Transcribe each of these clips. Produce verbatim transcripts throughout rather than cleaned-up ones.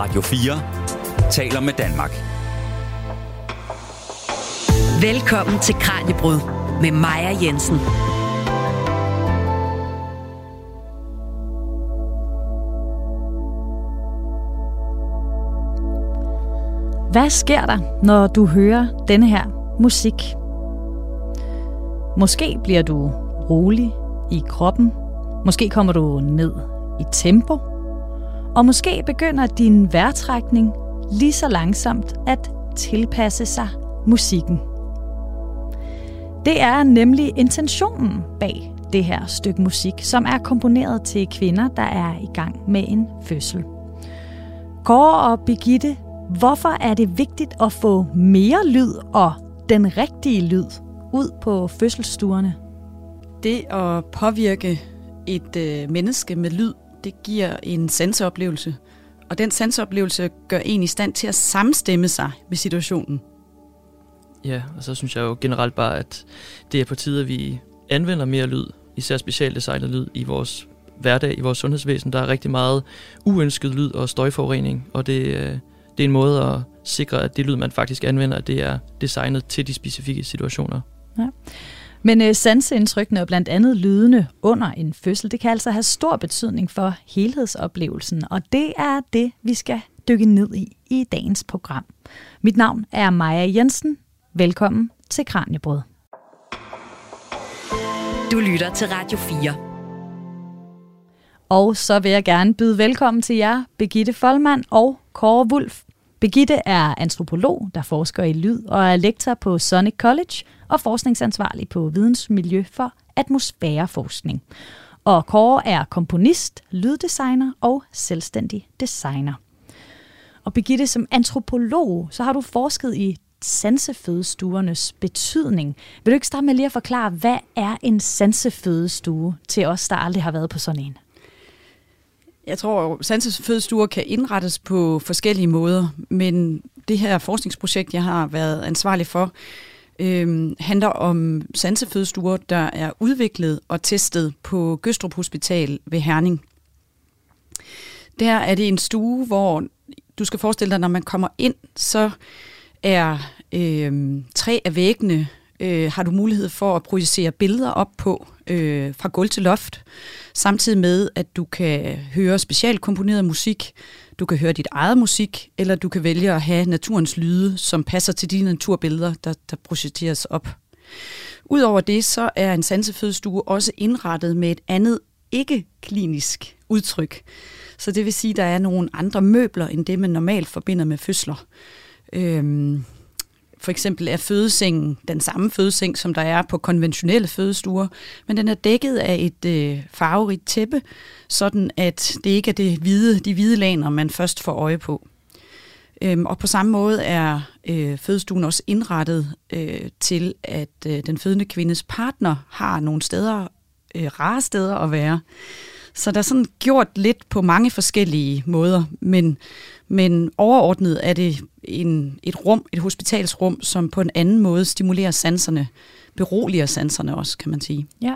Radio fire taler med Danmark. Velkommen til Kraniebrud med Maja Jensen. Hvad sker der, når du hører denne her musik? Måske bliver du rolig i kroppen. Måske kommer du ned i tempo. Og måske begynder din vejrtrækning lige så langsomt at tilpasse sig musikken. Det er nemlig intentionen bag det her stykke musik, som er komponeret til kvinder, der er i gang med en fødsel. Kåre og Birgitte, hvorfor er det vigtigt at få mere lyd og den rigtige lyd ud på fødselsstuerne? Det at påvirke et øh, menneske med lyd, det giver en sanseoplevelse. Og den sanseoplevelse gør en i stand til at samstemme sig med situationen. Ja, og så synes jeg jo generelt bare, at det er på tide, at vi anvender mere lyd, især specialdesignet lyd i vores hverdag, i vores sundhedsvæsen. Der er rigtig meget uønsket lyd og støjforurening, og det, øh, det er en måde at sikre, at det lyd, man faktisk anvender, at det er designet til de specifikke situationer. Ja. Men øh, sanseindtrykkene og blandt andet lydene under en fødsel, det kan altså have stor betydning for helhedsoplevelsen, og det er det, vi skal dykke ned i i dagens program. Mit navn er Maja Jensen. Velkommen til Kraniebrød. Du lytter til Radio fire. Og så vil jeg gerne byde velkommen til jer, Birgitte Folmann og Kåre Wulff. Birgitte er antropolog, der forsker i lyd og er lektor på Sonic College og forskningsansvarlig på Vidensmiljø for Atmosfæreforskning. Og Kåre er komponist, lyddesigner og selvstændig designer. Og Birgitte, som antropolog, så har du forsket i sansefødestuernes betydning. Vil du ikke starte med lige at forklare, hvad er en sansefødestue til os, der aldrig har været på sådan en? Jeg tror, at sansefødestuer kan indrettes på forskellige måder, men det her forskningsprojekt, jeg har været ansvarlig for, øh, handler om sansefødestuer, der er udviklet og testet på Gødstrup Hospital ved Herning. Der er det en stue, hvor du skal forestille dig, når man kommer ind, så er øh, tre af væggene, øh, har du mulighed for at projicere billeder op på øh, fra gulv til loft, samtidig med, at du kan høre specialkomponeret musik, du kan høre dit eget musik, eller du kan vælge at have naturens lyde, som passer til de naturbilleder, der, der projiceres op. Udover det, så er en sansefødestue også indrettet med et andet ikke-klinisk udtryk. Så det vil sige, at der er nogle andre møbler, end det, man normalt forbinder med fødsler. Øhm, for eksempel er fødesengen den samme fødeseng, som der er på konventionelle fødestuer, men den er dækket af et øh, farverigt tæppe, sådan at det ikke er det hvide, de hvide laner, man først får øje på. Øhm, og på samme måde er øh, fødestuen også indrettet øh, til, at øh, den fødende kvindes partner har nogle steder, øh, rare steder at være. Så der er sådan gjort lidt på mange forskellige måder, men, men overordnet er det en, et rum, et hospitalsrum, som på en anden måde stimulerer sanserne, beroliger sanserne også, kan man sige. Ja.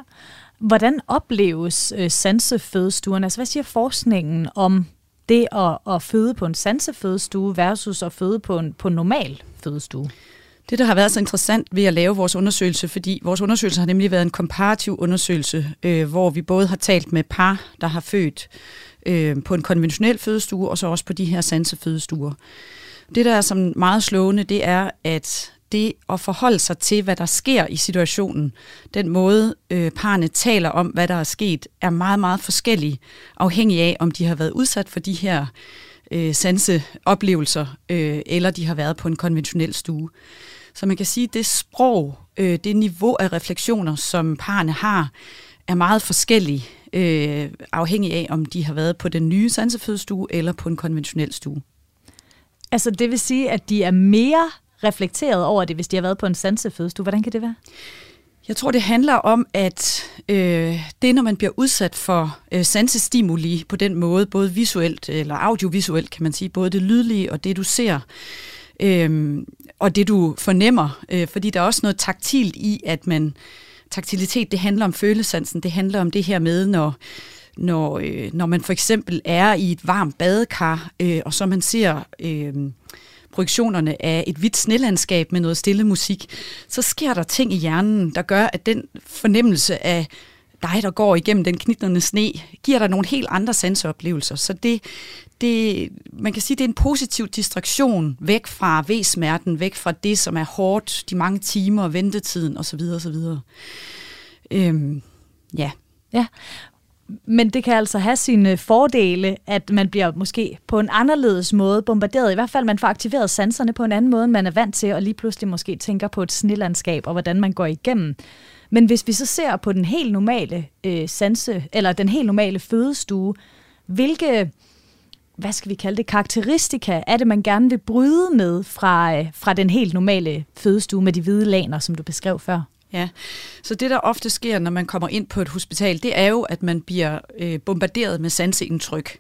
Hvordan opleves øh, sansefødestuerne? Altså, hvad siger forskningen om det at, at føde på en sansefødestue versus at føde på en, på en normal fødestue? Det, der har været så interessant ved at lave vores undersøgelse, fordi vores undersøgelse har nemlig været en komparativ undersøgelse, øh, hvor vi både har talt med par, der har født øh, på en konventionel fødestue, og så også på de her sansefødestuer. Det, der er som meget slående, det er, at det at forholde sig til, hvad der sker i situationen, den måde øh, parrene taler om, hvad der er sket, er meget, meget forskellig, afhængig af, om de har været udsat for de her øh, sanseoplevelser, øh, eller de har været på en konventionel stue. Så man kan sige, at det sprog, øh, det niveau af refleksioner, som parrene har, er meget forskellige, øh, afhængig af, om de har været på den nye sansefødestue eller på en konventionel stue. Altså det vil sige, at de er mere reflekteret over det, hvis de har været på en sansefødestue. Hvordan kan det være? Jeg tror, det handler om, at øh, det, når man bliver udsat for øh, sansestimuli på den måde, både visuelt eller audiovisuelt, kan man sige, både det lydlige og det, du ser, Øhm, og det du fornemmer, øh, fordi der er også noget taktilt i, at man, taktilitet, det handler om følesansen, det handler om det her med, når når, øh, når man for eksempel er i et varmt badekar, øh, og så man ser øh, projektionerne af et hvidt snelandskab med noget stille musik, så sker der ting i hjernen, der gør, at den fornemmelse af dig, der går igennem den knitrende sne, giver dig nogle helt andre sanseoplevelser. Så det, det, man kan sige, det er en positiv distraktion væk fra vægsmerten, væk fra det, som er hårdt, de mange timer, ventetiden osv. osv. Øhm, ja. ja. Men det kan altså have sine fordele, at man bliver måske på en anderledes måde bombarderet. I hvert fald, man får aktiveret sanserne på en anden måde, end man er vant til, og lige pludselig måske tænker på et snelandskab, og hvordan man går igennem. Men hvis vi så ser på den helt normale øh, sanse, eller den helt normale fødestue, hvilke, hvad skal vi kalde det, karakteristika er det, man gerne vil bryde med fra, øh, fra den helt normale fødestue med de hvide laner, som du beskrev før? Ja, så det der ofte sker, når man kommer ind på et hospital, det er jo, at man bliver øh, bombarderet med sanseindtryk.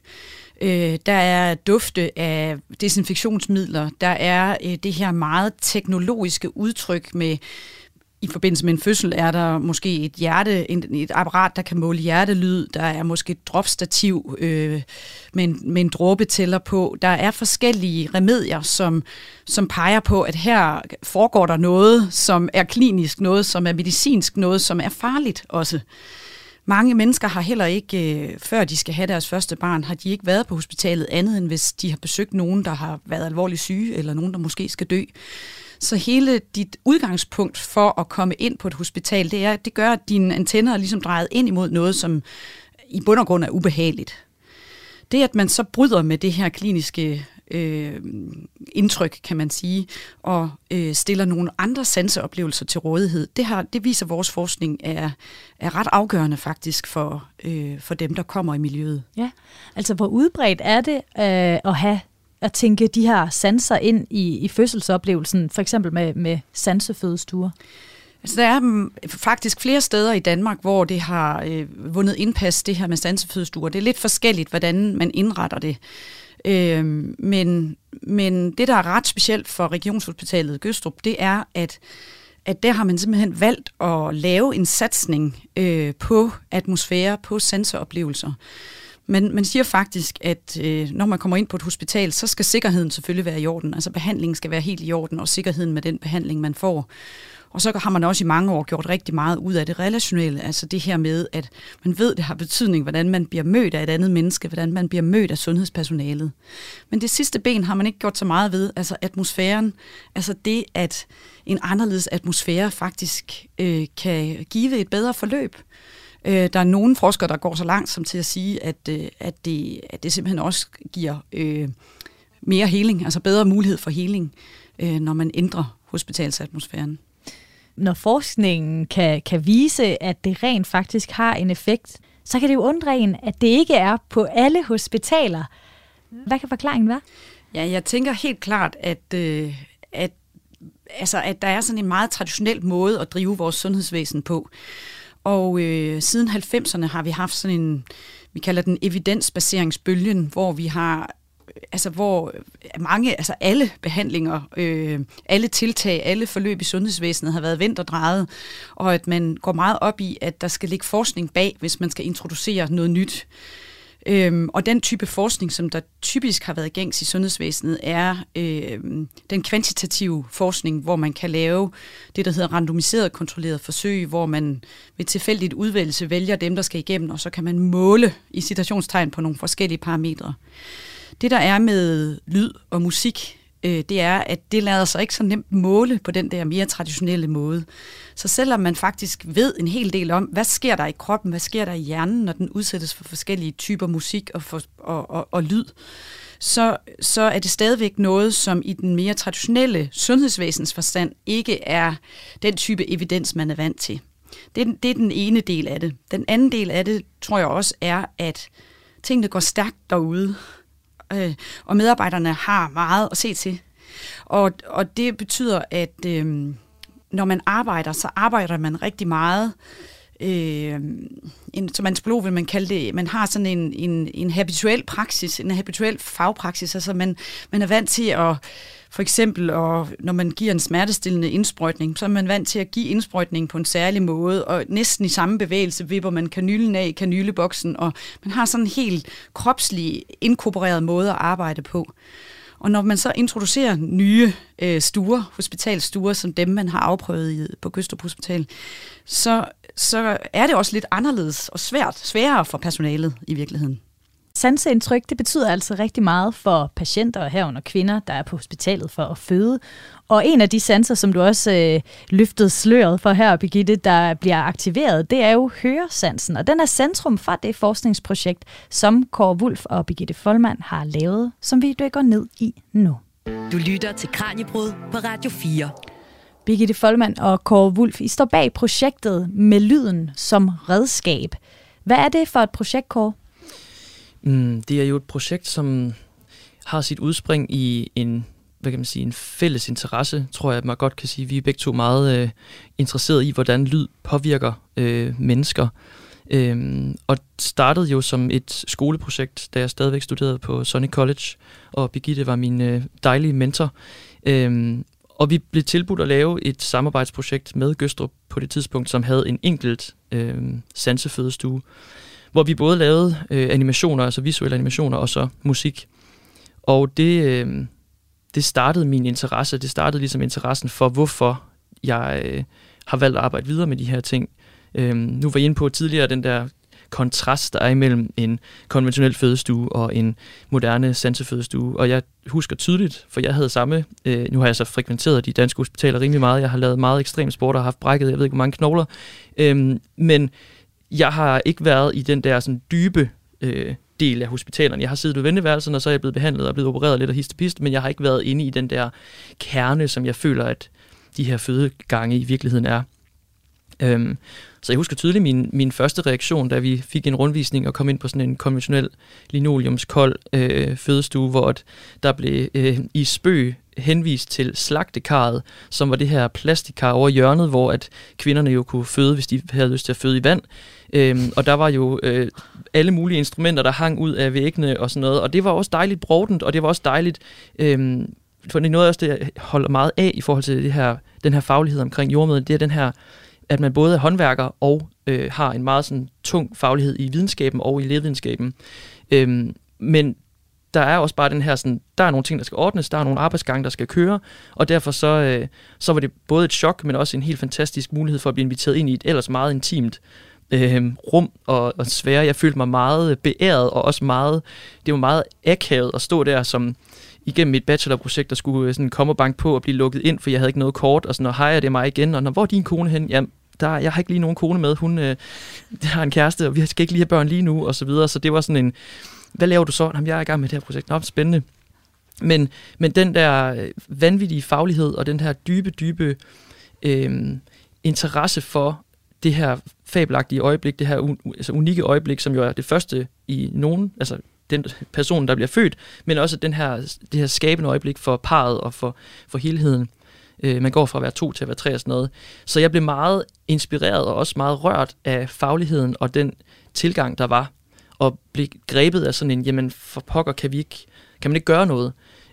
Øh, der er dufte af desinfektionsmidler, der er øh, det her meget teknologiske udtryk med, i forbindelse med en fødsel er der måske et hjerte, et apparat, der kan måle hjertelyd, der er måske et dropstativ øh, med en, med en dråbetæller på. Der er forskellige remedier, som, som peger på, at her foregår der noget, som er klinisk, noget som er medicinsk, noget som er farligt også. Mange mennesker har heller ikke, før de skal have deres første barn, har de ikke været på hospitalet andet, end hvis de har besøgt nogen, der har været alvorligt syge, eller nogen, der måske skal dø. Så hele dit udgangspunkt for at komme ind på et hospital, det, er, det gør, at dine antenner er ligesom drejet ind imod noget, som i bund og grund er ubehageligt. Det, at man så bryder med det her kliniske øh, indtryk, kan man sige, og øh, stiller nogle andre sanseoplevelser til rådighed, det, har, det viser vores forskning er, er ret afgørende faktisk for, øh, for dem, der kommer i miljøet. Ja, altså hvor udbredt er det øh, at have at tænke de her sanser ind i, i fødselsoplevelsen, for eksempel med, med sansefødestuer? Altså, der er faktisk flere steder i Danmark, hvor det har øh, vundet indpas, det her med sansefødestuer. Det er lidt forskelligt, hvordan man indretter det. Øh, men, men det, der er ret specielt for Regionshospitalet Gødstrup, det er, at, at der har man simpelthen valgt at lave en satsning øh, på atmosfære, på sanseoplevelser. Men man siger faktisk, at øh, når man kommer ind på et hospital, så skal sikkerheden selvfølgelig være i orden. Altså behandlingen skal være helt i orden, og sikkerheden med den behandling, man får. Og så har man også i mange år gjort rigtig meget ud af det relationelle. Altså det her med, at man ved, det har betydning, hvordan man bliver mødt af et andet menneske, hvordan man bliver mødt af sundhedspersonalet. Men det sidste ben har man ikke gjort så meget ved. Altså atmosfæren, altså det, at en anderledes atmosfære faktisk øh, kan give et bedre forløb. Der er nogle forskere, der går så langt som til at sige, at, at, det, at det simpelthen også giver øh, mere heling, altså bedre mulighed for heling, øh, når man ændrer hospitalsatmosfæren. Når forskningen kan, kan vise, at det rent faktisk har en effekt, så kan det jo undre en, at det ikke er på alle hospitaler. Hvad kan forklaringen være? Ja, jeg tænker helt klart, at, øh, at, altså, at der er sådan en meget traditionel måde at drive vores sundhedsvæsen på. Og øh, siden halvfemserne har vi haft sådan en, vi kalder den evidensbaseringsbølgen, hvor vi har, altså hvor mange, altså alle behandlinger, øh, alle tiltag, alle forløb i sundhedsvæsenet har været vendt og drejet, og at man går meget op i, at der skal ligge forskning bag, hvis man skal introducere noget nyt. Øhm, og den type forskning, som der typisk har været gængs i sundhedsvæsenet, er øh, den kvantitative forskning, hvor man kan lave det, der hedder randomiseret kontrolleret forsøg, hvor man ved tilfældigt udvælgelse vælger dem, der skal igennem, og så kan man måle i citationstegn på nogle forskellige parametre. Det, der er med lyd og musik, øh, det er, at det lader sig ikke så nemt måle på den der mere traditionelle måde. Så selvom man faktisk ved en hel del om, hvad sker der i kroppen, hvad sker der i hjernen, når den udsættes for forskellige typer musik og, for, og, og, og lyd, så, så er det stadigvæk noget, som i den mere traditionelle sundhedsvæsens forstand ikke er den type evidens, man er vant til. Det er, den, det er den ene del af det. Den anden del af det, tror jeg også, er, at tingene går stærkt derude, øh, og medarbejderne har meget at se til. Og, og det betyder, at... Øh, Når man arbejder, så arbejder man rigtig meget øh, en, som antropolog vil man kalde det, man har sådan en, en, en habituel praksis, en habituel fagpraksis, altså man, man er vant til at, for eksempel, og når man giver en smertestillende indsprøjtning, så er man vant til at give indsprøjtningen på en særlig måde, og næsten i samme bevægelse vipper man kanylen af i kanyleboksen, og man har sådan en helt kropslig, inkorporeret måde at arbejde på. Og når man så introducerer nye øh, stuer, hospitalstuer, som dem, man har afprøvet i, på Gødstrup Hospital, så, så er det også lidt anderledes og svært, sværere for personalet i virkeligheden. Sanseindtryk, det betyder altså rigtig meget for patienter og herunder kvinder, der er på hospitalet for at føde. Og en af de sanser, som du også øh, løftede sløret for her, Birgitte, der bliver aktiveret, det er jo høresansen. Og den er centrum for det forskningsprojekt, som Kåre Wulff og Birgitte Folmann har lavet, som vi dykker ned i nu. Du lytter til Kraniebrud på Radio fire. Birgitte Folmann og Kåre Wulff, I står bag projektet med lyden som redskab. Hvad er det for et projekt, Kåre? Det er jo et projekt, som har sit udspring i en, hvad kan man sige, en fælles interesse, tror jeg, at man godt kan sige. Vi er begge to meget øh, interesserede i, hvordan lyd påvirker øh, mennesker. Øhm, og startede jo som et skoleprojekt, da jeg stadigvæk studerede på Sonic College, og Birgitte var min øh, dejlige mentor. Øhm, og vi blev tilbudt at lave et samarbejdsprojekt med Gødstrup på det tidspunkt, som havde en enkelt øh, sansefødestue, hvor vi både lavede øh, animationer, altså visuelle animationer, og så musik. Og det, øh, det startede min interesse, det startede ligesom interessen for, hvorfor jeg øh, har valgt at arbejde videre med de her ting. Øh, nu var jeg inde på tidligere den der kontrast, der er imellem en konventionel fødestue og en moderne sansefødestue. Og jeg husker tydeligt, for jeg havde samme, øh, nu har jeg så frekventeret de danske hospitaler rimelig meget, jeg har lavet meget ekstrem sport og har haft brækket, jeg ved ikke hvor mange knogler, øh, men jeg har ikke været i den der sådan, dybe øh, del af hospitalerne. Jeg har siddet ved venteværelsen, og så er jeg blevet behandlet og blevet opereret lidt af hist og pist, men jeg har ikke været inde i den der kerne, som jeg føler, at de her fødegange i virkeligheden er. Øhm, så jeg husker tydeligt min, min første reaktion, da vi fik en rundvisning og kom ind på sådan en konventionel linoleumskold øh, fødestue, hvor et, der blev øh, i spøg henvist til slagtekarret, som var det her plastikkar over hjørnet, hvor at kvinderne jo kunne føde, hvis de havde lyst til at føde i vand. Øhm, og der var jo øh, alle mulige instrumenter, der hang ud af væggene og sådan noget. Og det var også dejligt brovdent, og det var også dejligt, øhm, for det er noget også, det jeg holder meget af i forhold til det her, den her faglighed omkring jordmødrene, det er den her, at man både er håndværker og øh, har en meget sådan, tung faglighed i videnskaben og i lægevidenskaben. Øhm, men der er også bare den her, sådan, der er nogle ting, der skal ordnes, der er nogle arbejdsgange, der skal køre, og derfor så, øh, så var det både et chok, men også en helt fantastisk mulighed for at blive inviteret ind i et ellers meget intimt øh, rum og, og svære. Jeg følte mig meget beæret, og også meget, det var meget akavet at stå der som igennem et bachelorprojekt, der skulle sådan, komme og banke på og blive lukket ind, for jeg havde ikke noget kort, og sådan, og hej, det er mig igen, og når, hvor er din kone hen? Jamen, der, jeg har ikke lige nogen kone med, hun øh, har en kæreste, og vi skal ikke lige have børn lige nu, og så videre, så det var sådan en hvad laver du så? Jamen, jeg er i gang med det her projekt. Nå, spændende. Men, men den der vanvittige faglighed og den her dybe, dybe øh, interesse for det her fabelagtige øjeblik, det her un- altså unikke øjeblik, som jo er det første i nogen, altså den person, der bliver født, men også den her, det her skabende øjeblik for parret og for, for helheden. Øh, man går fra at være to til at være tre og sådan noget. Så jeg blev meget inspireret og også meget rørt af fagligheden og den tilgang, der var. Og blive grebet af sådan en, jamen for pokker, kan, vi ikke, kan man ikke gøre noget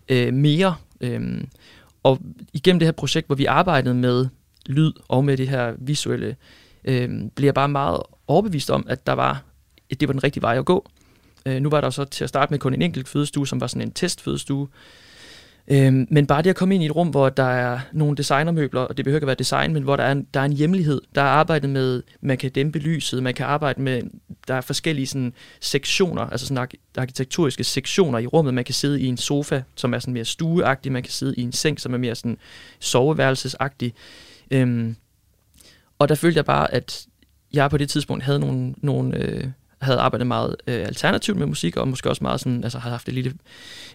øh, mere? Øh, og igennem det her projekt, hvor vi arbejdede med lyd og med det her visuelle, øh, blev jeg bare meget overbevist om, at der var, at det var den rigtige vej at gå. Øh, nu var der så til at starte med kun en enkelt fødestue, som var sådan en testfødestue. Øh, men bare det at komme ind i et rum, hvor der er nogle designermøbler, og det behøver ikke at være design, men hvor der er en, der er en hjemlighed, der er arbejdet med, man kan dæmpe lyset, man kan arbejde med, der er forskellige sådan, sektioner, altså sådan arkitekturiske sektioner i rummet. Man kan sidde i en sofa, som er sådan mere stueagtig, man kan sidde i en seng, som er mere sådan soveværelsesagtig. Øhm, og der følte jeg bare, at jeg på det tidspunkt havde nogle, nogle øh, havde arbejdet meget øh, alternativt med musik, og måske også meget sådan, altså havde haft et lille,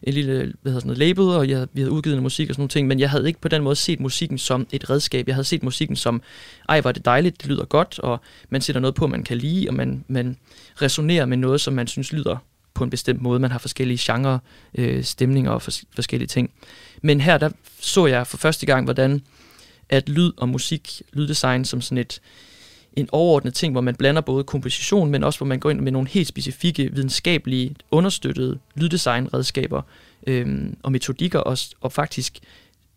et lille hvad hedder sådan noget, label, og jeg, vi havde udgivet musik og sådan nogle ting, men jeg havde ikke på den måde set musikken som et redskab. Jeg havde set musikken som, ej, hvor er det dejligt, det lyder godt, og man sætter noget på, man kan lide, og man, man resonerer med noget, som man synes lyder på en bestemt måde. Man har forskellige genre, øh, stemninger og fors- forskellige ting. Men her, der så jeg for første gang, hvordan at lyd og musik, lyddesign som sådan et en overordnet ting, hvor man blander både komposition, men også hvor man går ind med nogle helt specifikke videnskabelige understøttede lyddesignredskaber øh, og metodikker, og, og faktisk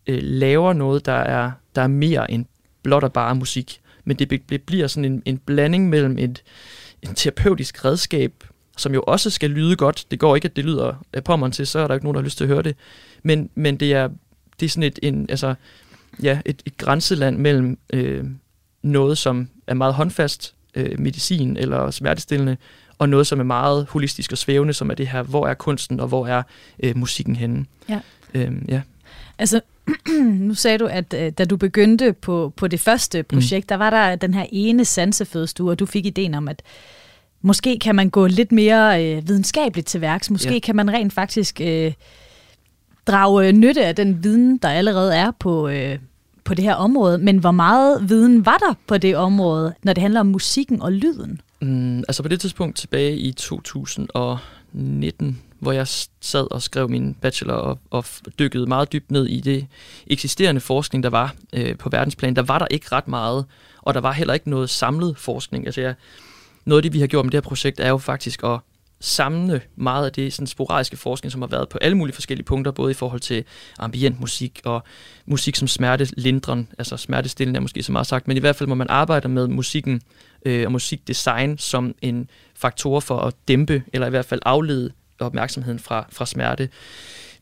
øh, laver noget, der er, der er mere end blot og bare musik. Men det, det bliver sådan en, en blanding mellem et, et terapeutisk redskab, som jo også skal lyde godt. Det går ikke, at det lyder af pommeren til, så er der ikke nogen, der har lyst til at høre det. Men, men det, er, det er sådan et, en, altså, ja, et, et grænseland mellem øh, noget, som er meget håndfast, øh, medicin eller smertestillende, og noget, som er meget holistisk og svævende, som er det her, hvor er kunsten, og hvor er øh, musikken henne. Ja. Øhm, ja. Altså, nu sagde du, at da du begyndte på, på det første projekt, mm. der var der den her ene sansefødestue, og du fik ideen om, at måske kan man gå lidt mere øh, videnskabeligt til værks. Måske yeah. kan man rent faktisk øh, drage nytte af den viden, der allerede er på, øh, på det her område. Men hvor meget viden var der på det område, når det handler om musikken og lyden? Mm, altså på det tidspunkt tilbage i to tusind og nitten, hvor jeg sad og skrev min bachelor og, og dykkede meget dybt ned i det eksisterende forskning, der var øh, på verdensplan. Der var der ikke ret meget, og der var heller ikke noget samlet forskning. Altså jeg... Noget af det, vi har gjort med det her projekt, er jo faktisk at samle meget af det sådan sporadiske forskning, som har været på alle mulige forskellige punkter, både i forhold til ambient musik og musik som smertelindren, altså smertestillende er måske så meget sagt, men i hvert fald, hvor man arbejder med musikken øh, og musikdesign som en faktor for at dæmpe, eller i hvert fald aflede opmærksomheden fra, fra smerte.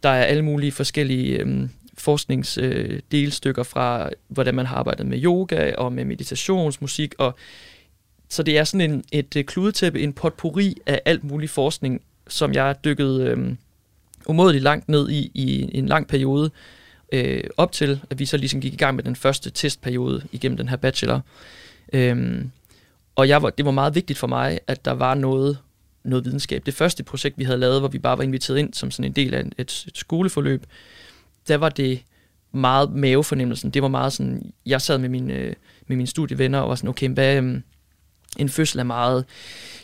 Der er alle mulige forskellige... Øh, forskningsdelstykker øh, fra, hvordan man har arbejdet med yoga og med meditationsmusik, og så det er sådan en, et kludetæppe, en potpourri af alt mulig forskning, som jeg dykkede øh, umådeligt langt ned i, i en lang periode, øh, op til, at vi så ligesom gik i gang med den første testperiode igennem den her bachelor. Øh, og jeg var, det var meget vigtigt for mig, at der var noget, noget videnskab. Det første projekt, vi havde lavet, hvor vi bare var inviteret ind som sådan en del af et, et skoleforløb, der var det meget mavefornemmelsen. Det var meget sådan, jeg sad med mine, med mine studievenner og var sådan, okay, hvad... Øh, En fødsel er meget,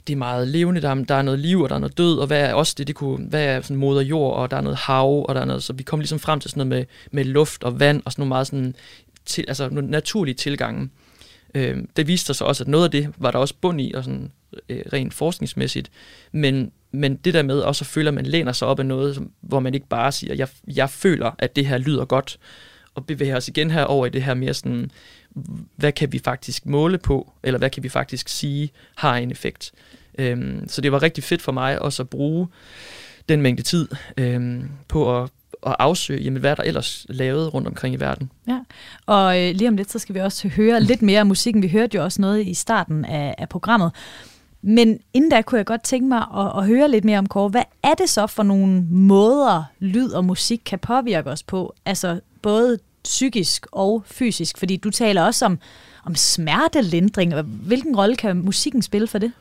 det er meget levende, der er, der er noget liv, og der er noget død, og hvad er også det, det kunne, hvad er sådan moder jord, og der er noget hav, og der er noget, så vi kom ligesom frem til sådan noget med, med luft og vand, og sådan nogle meget sådan, til, altså nogle naturlige tilgange. Øh, det viste sig også, at noget af det var der også bund i, og sådan øh, rent forskningsmæssigt, men, men det der med også at føle, at man læner sig op af noget, som, hvor man ikke bare siger, jeg, jeg føler, at det her lyder godt, og bevæger os igen her over i det her mere sådan, hvad kan vi faktisk måle på, eller hvad kan vi faktisk sige har en effekt. Øhm, så det var rigtig fedt for mig også at bruge den mængde tid øhm, på at, at afsøge, jamen, hvad der ellers lavede rundt omkring i verden. Ja, og øh, lige om lidt, så skal vi også høre lidt mere af musikken. Vi hørte jo også noget i starten af, af programmet. Men inden da kunne jeg godt tænke mig at, at høre lidt mere om, Kåre, hvad er det så for nogle måder, lyd og musik kan påvirke os på? Altså både psykisk og fysisk, fordi du taler også om, om smertelindring. Hvilken rolle kan musikken spille for det?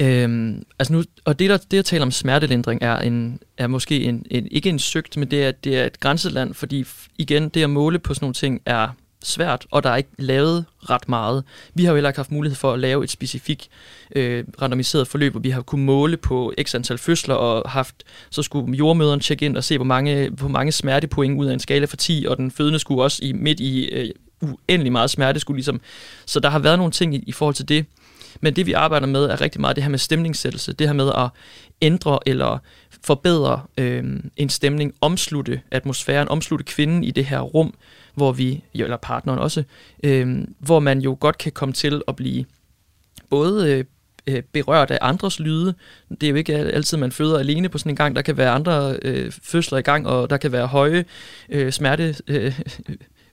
Øhm, altså nu, og det, der, det at tale om smertelindring er, en, er måske en, en, ikke en søgt, men det er, det er et grænseland, fordi igen, det at måle på sådan nogle ting er svært, og der er ikke lavet ret meget. Vi har jo heller ikke haft mulighed for at lave et specifikt øh, randomiseret forløb, hvor vi har kunnet måle på x antal fødsler, og haft, så skulle jordmøderen tjekke ind og se, hvor mange, hvor mange smertepoint ud af en skala for ti, og den fødende skulle også i, midt i øh, uendelig meget smerte. Skulle ligesom. Så der har været nogle ting i, i forhold til det. Men det vi arbejder med er rigtig meget det her med stemningssættelse, det her med at ændre eller forbedre øh, en stemning, omslutte atmosfæren, omslutte kvinden i det her rum, hvor vi, eller partneren også, øh, hvor man jo godt kan komme til at blive både øh, berørt af andres lyde. Det er jo ikke altid, man føder alene på sådan en gang. Der kan være andre øh, fødsler i gang, og der kan være høje øh, smerte... Øh,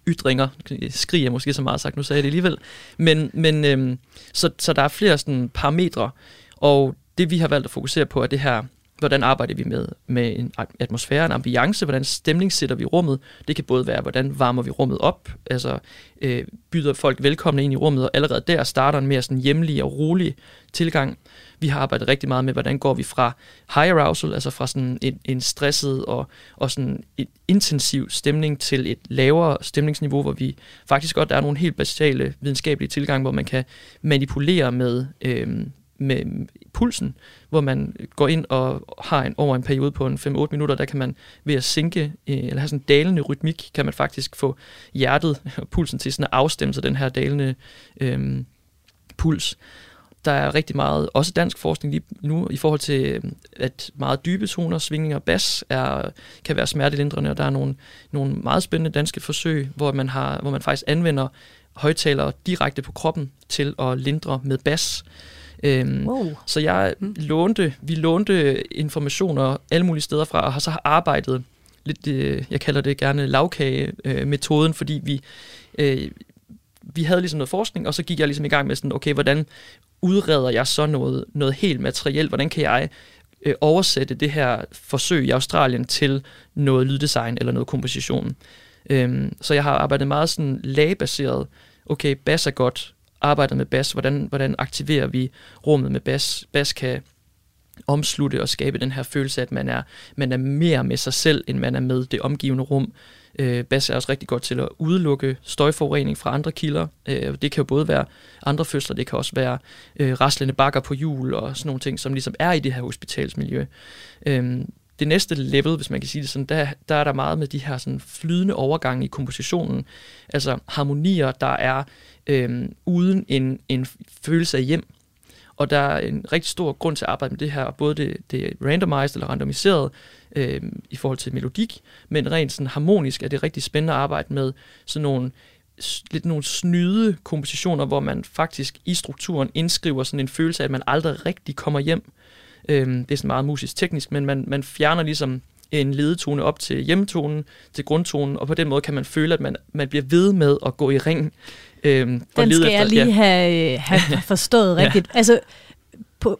ytringer, skrig er måske så meget sagt, nu sagde jeg det alligevel, men, men øhm, så, så der er flere sådan parametre, og det vi har valgt at fokusere på er det her, hvordan arbejder vi med, med en atmosfære, en ambiance, hvordan stemningssætter vi rummet, det kan både være, hvordan varmer vi rummet op, altså øh, byder folk velkomne ind i rummet, og allerede der starter en mere sådan hjemlig og rolig tilgang. Vi har arbejdet rigtig meget med, hvordan går vi fra high arousal, altså fra sådan en, en stresset og, og sådan en intensiv stemning til et lavere stemningsniveau, hvor vi faktisk godt, der er nogle helt basale videnskabelige tilgange, hvor man kan manipulere med, øh, med pulsen, hvor man går ind og har en, over en periode på en fem otte minutter, der kan man ved at sænke, øh, eller have sådan en dalende rytmik, kan man faktisk få hjertet og pulsen til sådan at afstemme sig den her dalende øh, puls. Der er rigtig meget, også dansk forskning lige nu, i forhold til, at meget dybe toner, svingninger og bas er, kan være smertelindrende, og der er nogle, nogle meget spændende danske forsøg, hvor man, har, hvor man faktisk anvender højtalere direkte på kroppen til at lindre med bas. Øhm, wow. Så jeg lånte, vi lånte informationer alle mulige steder fra, og har så arbejdet lidt, øh, jeg kalder det gerne lavkagemetoden, øh, fordi vi, øh, vi havde ligesom noget forskning, og så gik jeg ligesom i gang med sådan, okay, hvordan udreder jeg så noget, noget helt materielt? Hvordan kan jeg øh, oversætte det her forsøg i Australien til noget lyddesign eller noget komposition? Øhm, så jeg har arbejdet meget sådan lagbaseret, okay, bas er godt, arbejdet med bas, hvordan, hvordan aktiverer vi rummet med bas? Bas kan omslutte og skabe den her følelse, at man er, man er mere med sig selv, end man er med det omgivende rum. Øh, bas er også rigtig godt til at udelukke støjforurening fra andre kilder. Øh, det kan jo både være andre fødsler, det kan også være øh, raslende bakker på hjul og sådan nogle ting, som ligesom er i det her hospitalsmiljø. Øh, det næste level, hvis man kan sige det sådan, der, der er der meget med de her sådan flydende overgange i kompositionen. Altså harmonier, der er øh, uden en, en følelse af hjem. Og der er en rigtig stor grund til at arbejde med det her, både det, det randomized eller randomiseret øh, i forhold til melodik, men rent sådan harmonisk er det rigtig spændende at arbejde med sådan nogle, lidt nogle snyde kompositioner, hvor man faktisk i strukturen indskriver sådan en følelse af, at man aldrig rigtig kommer hjem. Øh, det er sådan meget musisk-teknisk, men man, man fjerner ligesom en ledetone op til hjemtonen, til grundtonen, og på den måde kan man føle, at man, man bliver ved med at gå i ring. Øhm, den skal efter, jeg lige ja. have, have forstået rigtigt. Ja. Altså, på,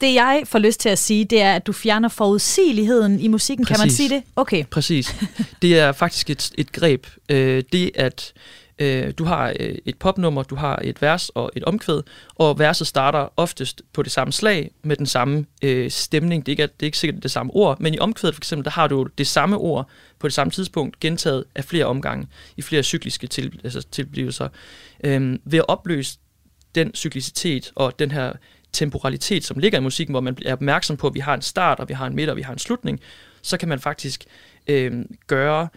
det jeg får lyst til at sige, det er, at du fjerner forudsigeligheden i musikken. Præcis. Kan man sige det? Okay. Præcis. Det er faktisk et, et greb. Øh, det, at øh, du har et popnummer, du har et vers og et omkvæd, og verset starter oftest på det samme slag med den samme øh, stemning. Det er, ikke, det er ikke sikkert det samme ord, men i omkvædet for eksempel, der har du det samme ord på det samme tidspunkt, gentaget af flere omgange, i flere cykliske til, altså tilblivelser. Øhm, ved at opløse den cyklicitet og den her temporalitet, som ligger i musikken, hvor man er opmærksom på, at vi har en start, og vi har en midt, og vi har en slutning, så kan man faktisk øhm, gøre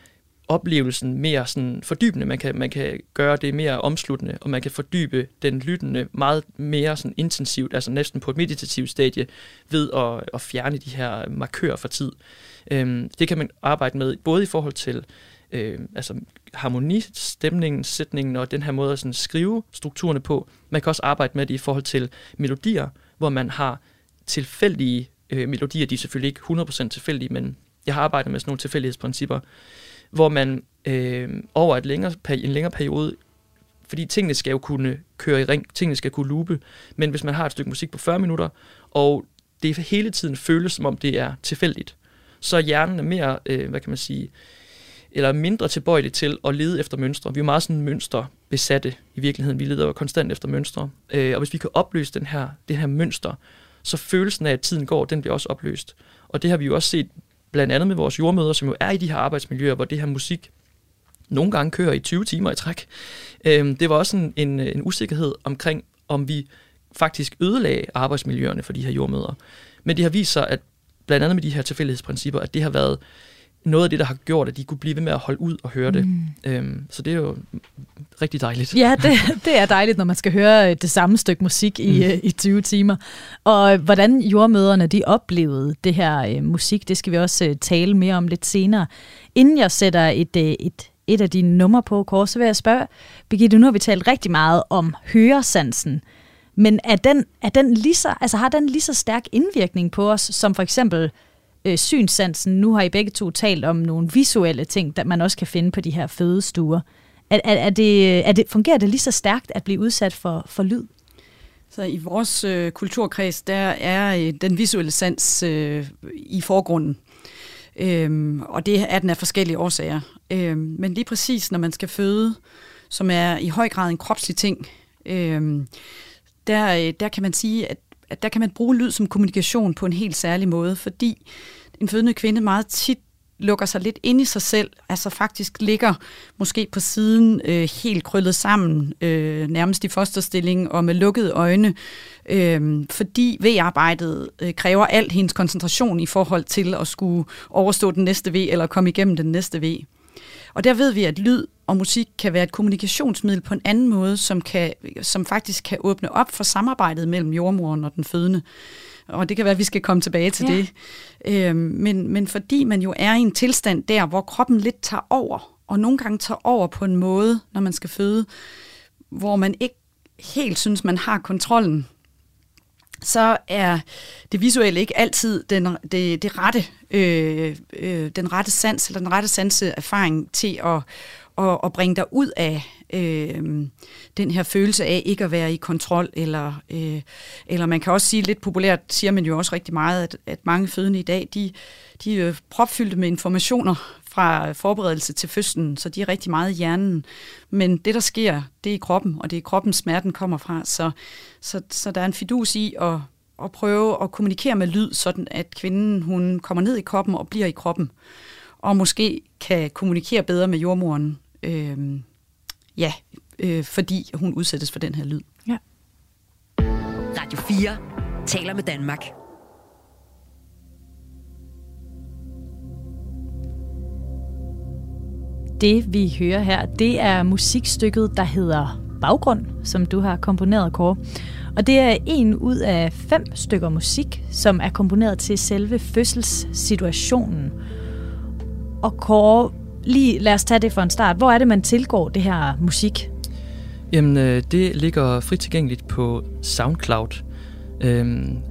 oplevelsen mere sådan fordybende. Man kan, man kan gøre det mere omsluttende, og man kan fordybe den lyttende meget mere sådan intensivt, altså næsten på et meditativt stadie, ved at, at fjerne de her markører fra tid. Øhm, det kan man arbejde med både i forhold til øh, altså harmonistemningen, sætningen og den her måde at sådan skrive strukturerne på. Man kan også arbejde med det i forhold til melodier, hvor man har tilfældige øh, melodier. De er selvfølgelig ikke hundrede procent tilfældige, men jeg har arbejdet med sådan nogle tilfældighedsprincipper, hvor man øh, over et længere, en længere periode, fordi tingene skal jo kunne køre i ring, tingene skal kunne loope, men hvis man har et stykke musik på fyrre minutter, og det hele tiden føles, som om det er tilfældigt, så er hjernen er mere, øh, hvad kan man sige, eller mindre tilbøjelig til at lede efter mønstre. Vi er meget sådan mønsterbesatte i virkeligheden. Vi leder jo konstant efter mønstre. Øh, og hvis vi kan opløse den her, det her mønster, så følelsen af, at tiden går, den bliver også opløst. Og det har vi jo også set, blandt andet med vores jordmødre, som jo er i de her arbejdsmiljøer, hvor det her musik nogle gange kører i tyve timer i træk. Øhm, det var også en, en, en usikkerhed omkring, om vi faktisk ødelagde arbejdsmiljøerne for de her jordmødre. Men det har vist sig, at blandt andet med de her tilfældighedsprincipper, at det har været noget af det, der har gjort, at de kunne blive ved med at holde ud og høre det. Mm. Øhm, så det er jo rigtig dejligt. Ja, det, det er dejligt, når man skal høre det samme stykke musik i, mm. i tyve timer. Og hvordan jordmøderne, de oplevede det her øh, musik, det skal vi også øh, tale mere om lidt senere. Inden jeg sætter et, øh, et, et af dine numre på, Kåre, så vil jeg spørge, Birgitte, nu har vi talt rigtig meget om høresansen, men er den, er den lige så, altså, har den lige så stærk indvirkning på os, som for eksempel synssansen? Nu har I begge to talt om nogle visuelle ting, der man også kan finde på de her fødestuer. Er, er, er det, er det, fungerer det lige så stærkt at blive udsat for, for lyd? Så i vores øh, kulturkreds, der er øh, den visuelle sans øh, i forgrunden. Øhm, og det er den af forskellige årsager. Øhm, men lige præcis, når man skal føde, som er i høj grad en kropslig ting, øh, der, øh, der kan man sige, at at der kan man bruge lyd som kommunikation på en helt særlig måde, fordi en fødende kvinde meget tit lukker sig lidt ind i sig selv, altså faktisk ligger måske på siden øh, helt krøllet sammen, øh, nærmest i fosterstilling og med lukkede øjne, øh, fordi V-arbejdet øh, kræver al hendes koncentration i forhold til at skulle overstå den næste V eller komme igennem den næste V. Og der ved vi, at lyd og musik kan være et kommunikationsmiddel på en anden måde, som, kan, som faktisk kan åbne op for samarbejdet mellem jordmoren og den fødende. Og det kan være, at vi skal komme tilbage til ja. det. Øhm, men, men fordi man jo er i en tilstand der, hvor kroppen lidt tager over, og nogle gange tager over på en måde, når man skal føde, hvor man ikke helt synes, man har kontrollen, så er det visuelle ikke altid den, det, det rette, øh, øh, den rette sans, eller den rette sanseerfaring til at, at, at bringe dig ud af øh, den her følelse af ikke at være i kontrol, eller, øh, eller man kan også sige lidt populært, siger man jo også rigtig meget, at, at mange fødende i dag, de, de er propfyldte med informationer fra forberedelse til fødslen, så de er rigtig meget i hjernen. Men det, der sker, det er i kroppen, og det er i kroppen, smerten kommer fra. Så, så, så der er en fidus i at, at prøve at kommunikere med lyd, sådan at kvinden hun kommer ned i kroppen og bliver i kroppen, og måske kan kommunikere bedre med jordmoren, øh, ja, øh, fordi hun udsættes for den her lyd. Ja. Radio fire taler med Danmark. Det, vi hører her, det er musikstykket, der hedder Baggrund, som du har komponeret, Kåre. Og det er en ud af fem stykker musik, som er komponeret til selve fødselssituationen. Og Kåre, lige lad os tage det for en start. Hvor er det, man tilgår det her musik? Jamen, det ligger frit tilgængeligt på SoundCloud.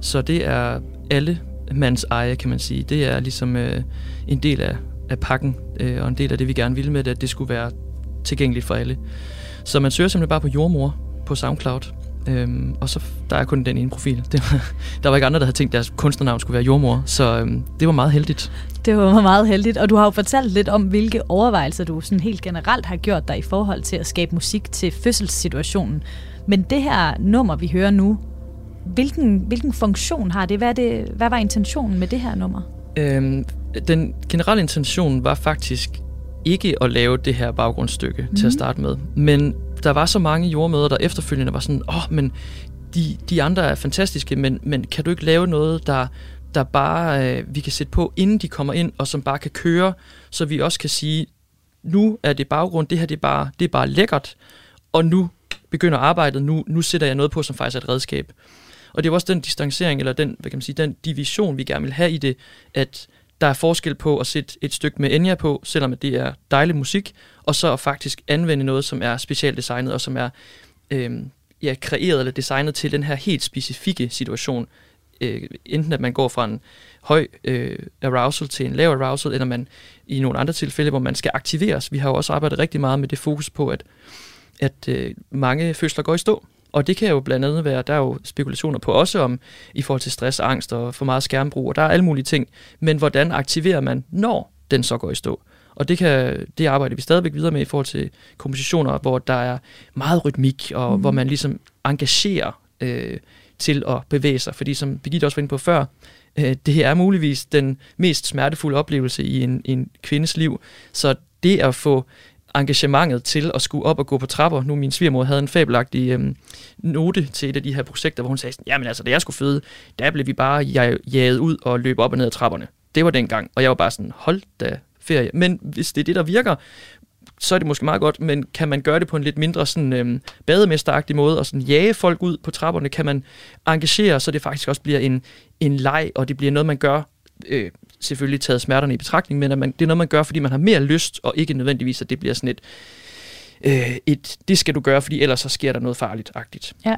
Så det er alle mands eje, kan man sige. Det er ligesom en del af af pakken, øh, og en del af det, vi gerne ville med det, at det skulle være tilgængeligt for alle. Så man søger simpelthen bare på jordmor på SoundCloud, øhm, og så der er kun den ene profil. Det var, der var ikke andre, der havde tænkt, at deres kunstnernavn skulle være jordmor, så øhm, det var meget heldigt. Det var meget heldigt, og du har jo fortalt lidt om, hvilke overvejelser du sådan helt generelt har gjort dig i forhold til at skabe musik til fødselssituationen. Men det her nummer, vi hører nu, hvilken, hvilken funktion har det? Hvad, er det? Hvad var intentionen med det her nummer? Øhm, Den generelle intention var faktisk ikke at lave det her baggrundsstykke mm-hmm. til at starte med, men der var så mange jordmøder, der efterfølgende var sådan, åh, oh, men de, de andre er fantastiske, men, men kan du ikke lave noget, der, der bare øh, vi kan sætte på, inden de kommer ind, og som bare kan køre, så vi også kan sige, nu er det baggrund, det her det er bare, det er bare lækkert, og nu begynder arbejdet, nu, nu sætter jeg noget på, som faktisk er et redskab. Og det er også den distancering, eller den, hvad kan man sige, den division, vi gerne vil have i det, at der er forskel på at sætte et stykke med Enya på, selvom det er dejlig musik, og så at faktisk anvende noget, som er specielt designet, og som er øh, ja, kreeret eller designet til den her helt specifikke situation. Øh, enten at man går fra en høj øh, arousal til en lav arousal, eller man i nogle andre tilfælde, hvor man skal aktiveres. Vi har jo også arbejdet rigtig meget med det fokus på, at, at øh, mange fødsler går i stå. Og det kan jo blandt andet være, der er jo spekulationer på også om, i forhold til stress, angst og for meget skærmbrug, og der er alle mulige ting. Men hvordan aktiverer man, når den så går i stå? Og det, kan, det arbejder vi stadigvæk videre med i forhold til kompositioner, hvor der er meget rytmik, og mm. hvor man ligesom engagerer øh, til at bevæge sig. Fordi som Birgitte også var inde på før, øh, det her er muligvis den mest smertefulde oplevelse i en, en kvindes liv. Så det at få engagementet til at skulle op og gå på trapper. Nu min svigermor havde en fabelagtig øhm, note til et af de her projekter, hvor hun sagde, jamen altså, da jeg skulle føde, der blev vi bare jaget ud og løb op og ned ad trapperne. Det var dengang, og jeg var bare sådan, hold da ferie. Men hvis det er det, der virker, så er det måske meget godt, men kan man gøre det på en lidt mindre sådan, øhm, bademesteragtig måde, og sådan jage folk ud på trapperne, kan man engagere, så det faktisk også bliver en, en leg, og det bliver noget, man gør Øh, selvfølgelig taget smerterne i betragtning, men at man, det er noget, man gør, fordi man har mere lyst, og ikke nødvendigvis, at det bliver sådan et, øh, et det skal du gøre, fordi ellers så sker der noget farligt-agtigt. Ja,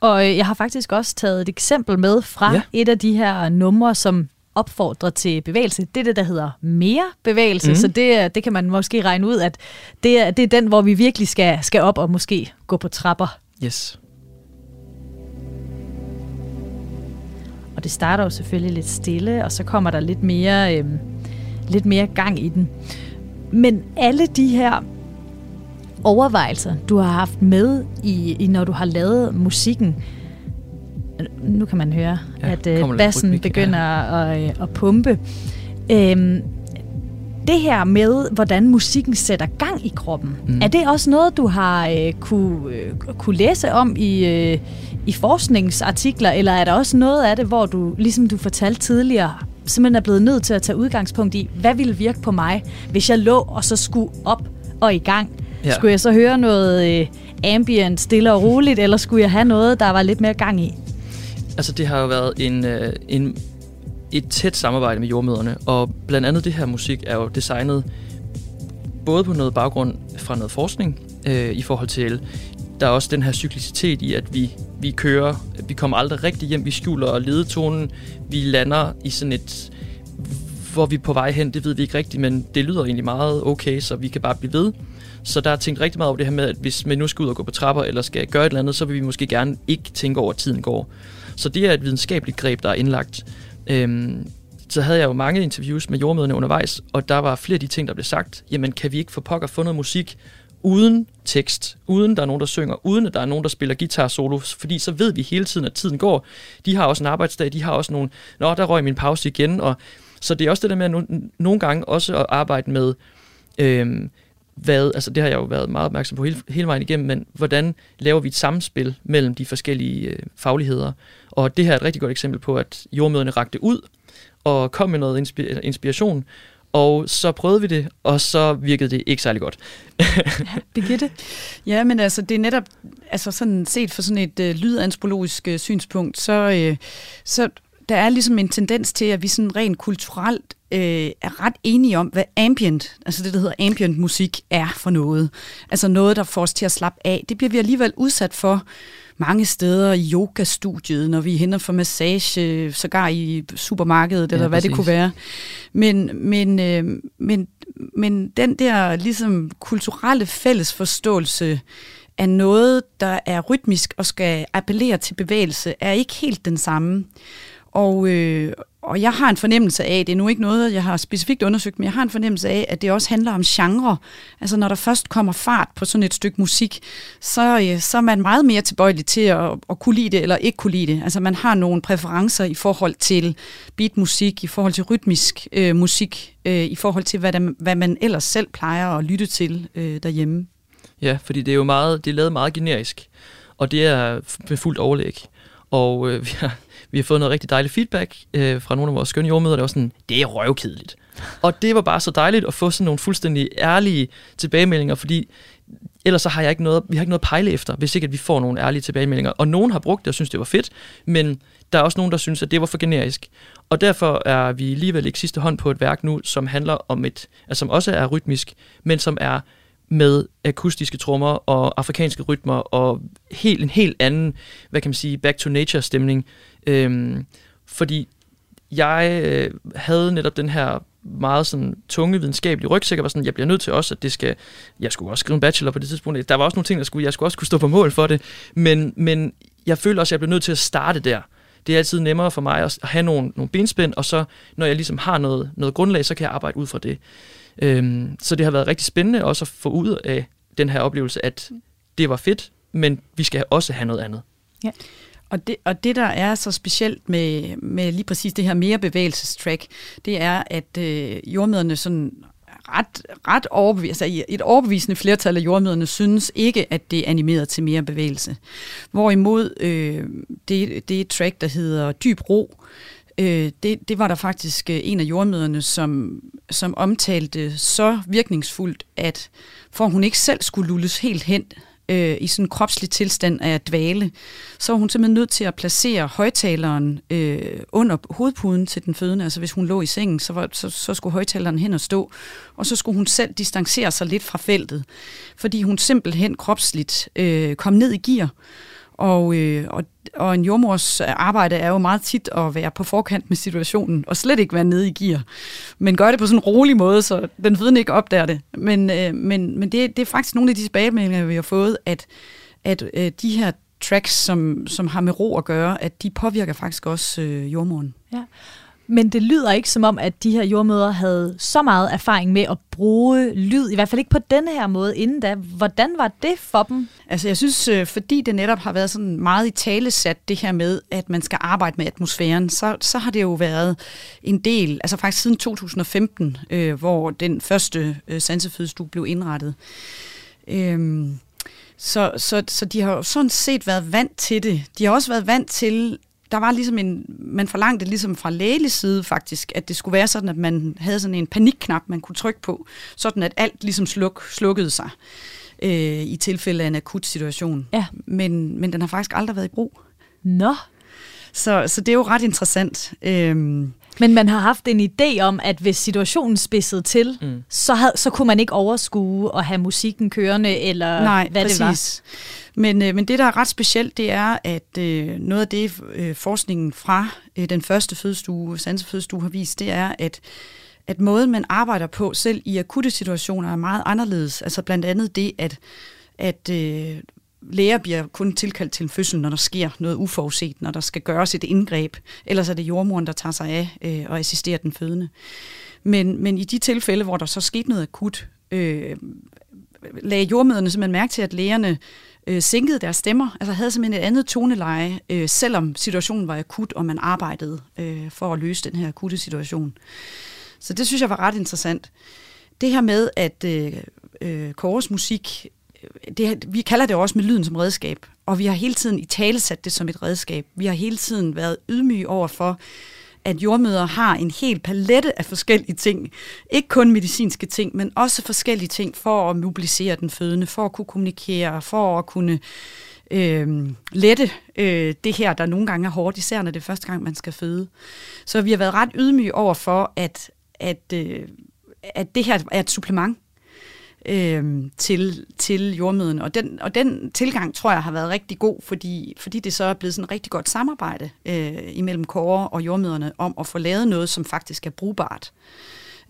og jeg har faktisk også taget et eksempel med fra ja. et af de her numre, som opfordrer til bevægelse. Det er det, der hedder mere bevægelse, mm. så det, det kan man måske regne ud, at det er, det er den, hvor vi virkelig skal, skal op og måske gå på trapper. Yes. Og det starter jo selvfølgelig lidt stille, og så kommer der lidt mere, øh, lidt mere gang i den. Men alle de her overvejelser, du har haft med, i, i når du har lavet musikken, nu kan man høre, ja, at øh, bassen begynder ja. at, øh, at pumpe. Øh, det her med, hvordan musikken sætter gang i kroppen, mm. er det også noget, du har øh, kunne, øh, kunne læse om i... Øh, i forskningsartikler, eller er der også noget af det, hvor du, ligesom du fortalte tidligere, simpelthen er blevet nødt til at tage udgangspunkt i, hvad ville virke på mig, hvis jeg lå og så skulle op og i gang? Ja. Skulle jeg så høre noget øh, ambient, stille og roligt, eller skulle jeg have noget, der var lidt mere gang i? Altså, det har jo været en, øh, en, et tæt samarbejde med jordmøderne, og blandt andet det her musik er jo designet både på noget baggrund fra noget forskning øh, i forhold til. Der er også den her cyklicitet i, at vi, vi kører, vi kommer aldrig rigtig hjem, vi skjuler ledetonen, vi lander i sådan et, hvor vi er på vej hen, det ved vi ikke rigtigt, men det lyder egentlig meget okay, så vi kan bare blive ved. Så der er tænkt rigtig meget over det her med, at hvis man nu skal ud og gå på trapper, eller skal gøre et eller andet, så vil vi måske gerne ikke tænke over, at tiden går. Så det er et videnskabeligt greb, der er indlagt. Øhm, så havde jeg jo mange interviews med jordmøderne undervejs, og der var flere af de ting, der blev sagt. Jamen, kan vi ikke få pokker få noget musik uden tekst, uden der er nogen, der synger, uden at der er nogen, der spiller guitar solo, fordi så ved vi hele tiden, at tiden går. De har også en arbejdsdag, de har også nogle, nå, der røg min pause igen, og så det er også det der med, at no- nogle gange også at arbejde med, øhm, hvad, altså det har jeg jo været meget opmærksom på hele, hele vejen igennem, men hvordan laver vi et samspil mellem de forskellige øh, fagligheder, og det her er et rigtig godt eksempel på, at jordmøderne rakte ud, og kom med noget inspi- inspiration, og så prøvede vi det, og så virkede det ikke særlig godt. Birgitte? Ja, men altså, det er netop, altså sådan set fra sådan et øh, lydantropologisk øh, synspunkt, så, øh, så der er ligesom en tendens til, at vi sådan rent kulturelt øh, er ret enige om, hvad ambient, altså det, der hedder ambient musik, er for noget. Altså noget, der får os til at slappe af. Det bliver vi alligevel udsat for mange steder i yogastudiet, når vi er henne for massage, sågar i supermarkedet, eller ja, hvad det kunne være. Men, men, øh, men, men den der ligesom kulturelle fælles forståelse af noget, der er rytmisk og skal appellere til bevægelse, er ikke helt den samme. Og, øh, og jeg har en fornemmelse af, det er nu ikke noget, jeg har specifikt undersøgt, men jeg har en fornemmelse af, at det også handler om genre. Altså når der først kommer fart på sådan et stykke musik, så, øh, så er man meget mere tilbøjelig til at, at kunne lide det eller ikke kunne lide det. Altså man har nogle præferencer i forhold til beatmusik, i forhold til rytmisk øh, musik, øh, i forhold til hvad, der, hvad man ellers selv plejer at lytte til øh, derhjemme. Ja, fordi det er jo meget, det er lavet meget generisk, og det er med fuldt overlæg. Og øh, vi har... Vi har fået noget rigtig dejligt feedback øh, fra nogle af vores skønne jordmøder, der var sådan, det er røvkedeligt. Og det var bare så dejligt at få sådan nogle fuldstændig ærlige tilbagemeldinger, fordi ellers så har jeg ikke noget, vi har ikke noget at pejle efter, hvis ikke at vi får nogle ærlige tilbagemeldinger. Og nogen har brugt det og synes, det var fedt, men der er også nogen, der synes, at det var for generisk. Og derfor er vi alligevel ikke sidste hånd på et værk nu, som handler om et, altså, som også er rytmisk, men som er med akustiske trommer og afrikanske rytmer og helt, en helt anden, hvad kan man sige, back to nature stemning. Øhm, fordi jeg øh, havde netop den her meget sådan tunge videnskabelige rygsæk, og var sådan, jeg bliver nødt til også, at det skal, jeg skulle også skrive en bachelor på det tidspunkt. Der var også nogle ting, der skulle, jeg skulle også kunne stå på mål for det, men, men jeg følte også, at jeg blev nødt til at starte der. Det er altid nemmere for mig at have nogle, nogle benspænd, og så når jeg ligesom har noget, noget grundlag, så kan jeg arbejde ud fra det. Øhm, så det har været rigtig spændende også at få ud af den her oplevelse, at det var fedt, men vi skal også have noget andet. Ja. Og det, og det, der er så specielt med, med lige præcis det her mere bevægelsestrack, det er, at øh, jordmøderne sådan ret, ret overbevis, altså et overbevisende flertal af jordmøderne synes ikke, at det er animeret til mere bevægelse. Hvorimod øh, det, det track, der hedder Dyb Ro, øh, det, det var der faktisk en af jordmøderne, som, som omtalte så virkningsfuldt, at for hun ikke selv skulle lulles helt hen, Øh, i sådan en kropslig tilstand af dvale, så er hun simpelthen nødt til at placere højtaleren øh, under hovedpuden til den fødende. Altså hvis hun lå i sengen, så, var, så, så skulle højtaleren hen og stå, og så skulle hun selv distancere sig lidt fra feltet, fordi hun simpelthen kropsligt øh, kom ned i gear. Og, øh, og, og en jordmors arbejde er jo meget tit at være på forkant med situationen, og slet ikke være nede i gear. Men gør det på sådan en rolig måde, så den fødende ikke opdager det. Men, øh, men, men det, det er faktisk nogle af de tilbagemeldinger, vi har fået, at, at øh, de her tracks, som, som har med ro at gøre, at de påvirker faktisk også øh, jordmoren. Ja. Men det lyder ikke som om, at de her jordmødre havde så meget erfaring med at bruge lyd, i hvert fald ikke på denne her måde inden da. Hvordan var det for dem? Altså jeg synes, fordi det netop har været sådan meget i talesat, det her med, at man skal arbejde med atmosfæren, så, så har det jo været en del, altså faktisk siden to tusind og femten, øh, hvor den første øh, sansefødestue blev indrettet. Øhm, så, så, så de har jo sådan set været vant til det. De har også været vant til... Der var ligesom en, man forlangte ligesom fra lægelig side faktisk, at det skulle være sådan, at man havde sådan en panikknap, man kunne trykke på, sådan at alt ligesom sluk, slukkede sig. øh, i tilfælde af en akut situation. Ja. Men, men den har faktisk aldrig været i brug. Nå. Så, så det er jo ret interessant. Øhm. Men man har haft en idé om, at hvis situationen spidsede til, mm. så, havde, så kunne man ikke overskue at have musikken kørende, eller nej, hvad præcis. Det var. Men, øh, men det, der er ret specielt, det er, at øh, noget af det, øh, forskningen fra øh, den første fødestue, sansefødestue, har vist, det er, at at måden, man arbejder på selv i akutte situationer, er meget anderledes. Altså blandt andet det, at, at øh, læger bliver kun tilkaldt til en fødsel, når der sker noget uforudset, når der skal gøres et indgreb. Ellers er det jordmoren, der tager sig af øh, og assisterer den fødende. Men, men i de tilfælde, hvor der så skete noget akut, øh, lagde jordmøderne simpelthen mærke til, at lægerne øh, sænkede deres stemmer, altså havde simpelthen et andet toneleje, øh, selvom situationen var akut, og man arbejdede øh, for at løse den her akutte situation. Så det synes jeg var ret interessant. Det her med, at øh, øh, Kåres musik, det, vi kalder det også med lyden som redskab, og vi har hele tiden italesat det som et redskab. Vi har hele tiden været ydmyge over for, at jordmødre har en hel palette af forskellige ting. Ikke kun medicinske ting, men også forskellige ting for at mobilisere den fødende, for at kunne kommunikere, for at kunne øh, lette øh, det her, der nogle gange er hårdt, især når det er første gang, man skal føde. Så vi har været ret ydmyge over for, at At, øh, at det her er et supplement øh, til, til jordmøderne. Og den, og den tilgang, tror jeg, har været rigtig god, fordi, fordi det så er blevet sådan et rigtig godt samarbejde øh, imellem Kåre og jordmøderne om at få lavet noget, som faktisk er brugbart.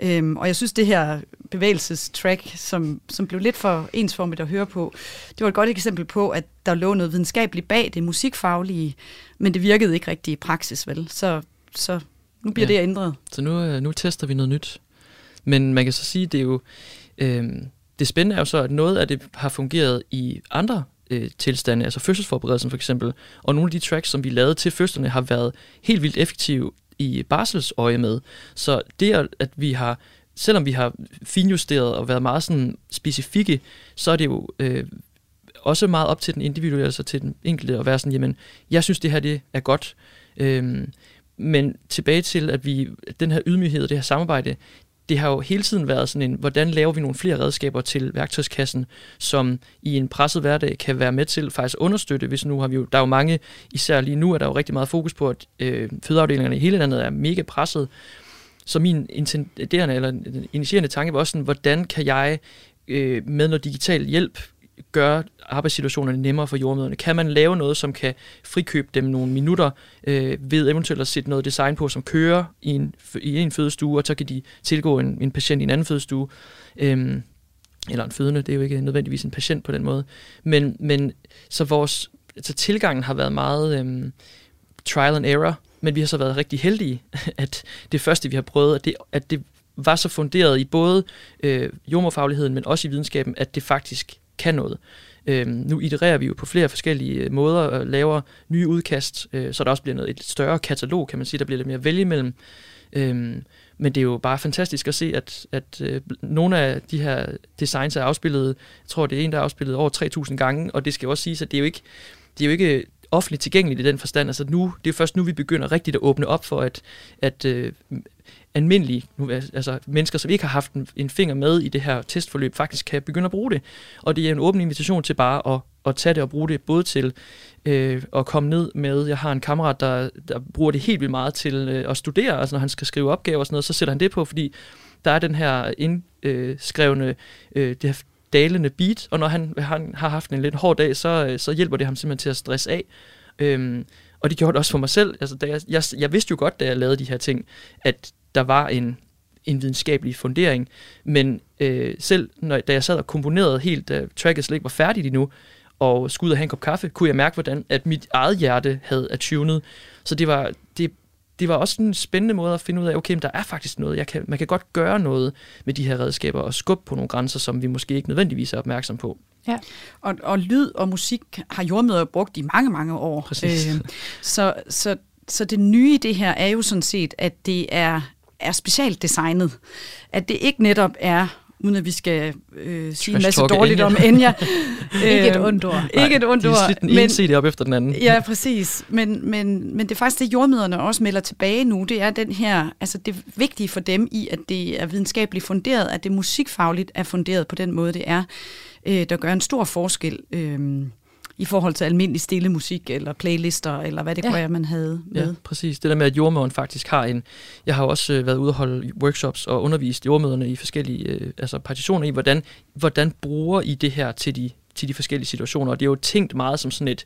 Øhm, og jeg synes, det her bevægelsestrack, som, som blev lidt for ensformigt at høre på, det var et godt eksempel på, at der lå noget videnskabeligt bag det musikfaglige, men det virkede ikke rigtig i praksis, vel? Så... så Nu bliver ja. det ændret. Så nu, nu tester vi noget nyt. Men man kan så sige, det er jo øh, det spændende er jo så, at noget af det har fungeret i andre øh, tilstande, altså fødselsforberedelsen for eksempel, og nogle af de tracks, som vi lavede til fødslerne, har været helt vildt effektive i barselsøje med. Så det, at vi har, selvom vi har finjusteret og været meget sådan specifikke, så er det jo øh, også meget op til den individuelle, altså til den enkelte, at være sådan, jamen, jeg synes det her, det er godt. Øh, Men tilbage til, at vi at den her ydmyghed og det her samarbejde, det har jo hele tiden været sådan en, hvordan laver vi nogle flere redskaber til værktøjskassen, som i en presset hverdag kan være med til faktisk understøtte, hvis nu har vi jo, der er jo mange, især lige nu er der jo rigtig meget fokus på, at øh, fødeafdelingerne i hele landet er mega presset. Så min intenderende eller initierende tanke var også sådan, hvordan kan jeg øh, med noget digital hjælp gøre arbejdssituationerne nemmere for jordmøderne? Kan man lave noget, som kan frikøbe dem nogle minutter øh, ved eventuelt at sætte noget design på, som kører i en, i en fødestue, og så kan de tilgå en, en patient i en anden fødestue? Øhm, eller en fødende, det er jo ikke nødvendigvis en patient på den måde. Men, men så vores så tilgangen har været meget øhm, trial and error, men vi har så været rigtig heldige, at det første, vi har prøvet, at det, at det var så funderet i både øh, jordemoderfagligheden, men også i videnskaben, at det faktisk kan noget. Øhm, nu itererer vi jo på flere forskellige måder og laver nye udkast, øh, så der også bliver noget, et større katalog, kan man sige, der bliver lidt mere at vælge imellem. Øhm, men det er jo bare fantastisk at se, at, at øh, nogle af de her designs er afspillet, jeg tror det er en, der er afspillet over tre tusind gange, og det skal jo også siges, at det er jo ikke, det er jo ikke offentligt tilgængeligt i den forstand. Altså nu, det er først nu, vi begynder rigtigt at åbne op for, at, at øh, almindelige, altså mennesker, som ikke har haft en, en finger med i det her testforløb, faktisk kan begynde at bruge det. Og det er en åben invitation til bare at, at tage det og bruge det, både til øh, at komme ned med, jeg har en kammerat, der, der bruger det helt vildt meget til øh, at studere, altså når han skal skrive opgaver og sådan noget, så sætter han det på, fordi der er den her indskrevne, øh, det her dalende beat, og når han, han har haft en lidt hård dag, så, så hjælper det ham simpelthen til at stresse af. Øhm, og det gjorde det også for mig selv. Altså, da jeg, jeg, jeg vidste jo godt, da jeg lavede de her ting, at der var en, en videnskabelig fundering, men øh, selv når, da jeg sad og komponerede helt, da tracket slet ikke var færdigt endnu, og skulle ud og have en kop kaffe, kunne jeg mærke, hvordan at mit eget hjerte havde attunet. Så det var, det, det var også en spændende måde at finde ud af, okay, men der er faktisk noget, jeg kan, man kan godt gøre noget med de her redskaber og skubbe på nogle grænser, som vi måske ikke nødvendigvis er opmærksom på. Ja. Og, og lyd og musik har jordmødre brugt i mange, mange år. Præcis. Øh, så, så, så det nye i det her er jo sådan set, at det er er specielt designet. At det ikke netop er uden at vi skal øh, sige en masse dårligt om Enya. Ikke et ondt ord. Ikke et ondt ord. Det er slet den ene C D op efter den anden. Ja, præcis. Men, men, men det er faktisk det, jordemøderne også melder tilbage nu. Det er den her, altså det vigtige for dem i, at det er videnskabeligt funderet, at det musikfagligt er funderet på den måde, det er, øh, der gør en stor forskel øh, i forhold til almindelig stille musik, eller playlister, eller hvad det kunne ja. være, man havde med. Ja, præcis. Det der med, at jordemøderen faktisk har en... Jeg har jo også øh, været ude og holde workshops og undervist jordemøderne i forskellige øh, altså partitioner i, hvordan, hvordan bruger I det her til de, til de forskellige situationer? Og det er jo tænkt meget som sådan et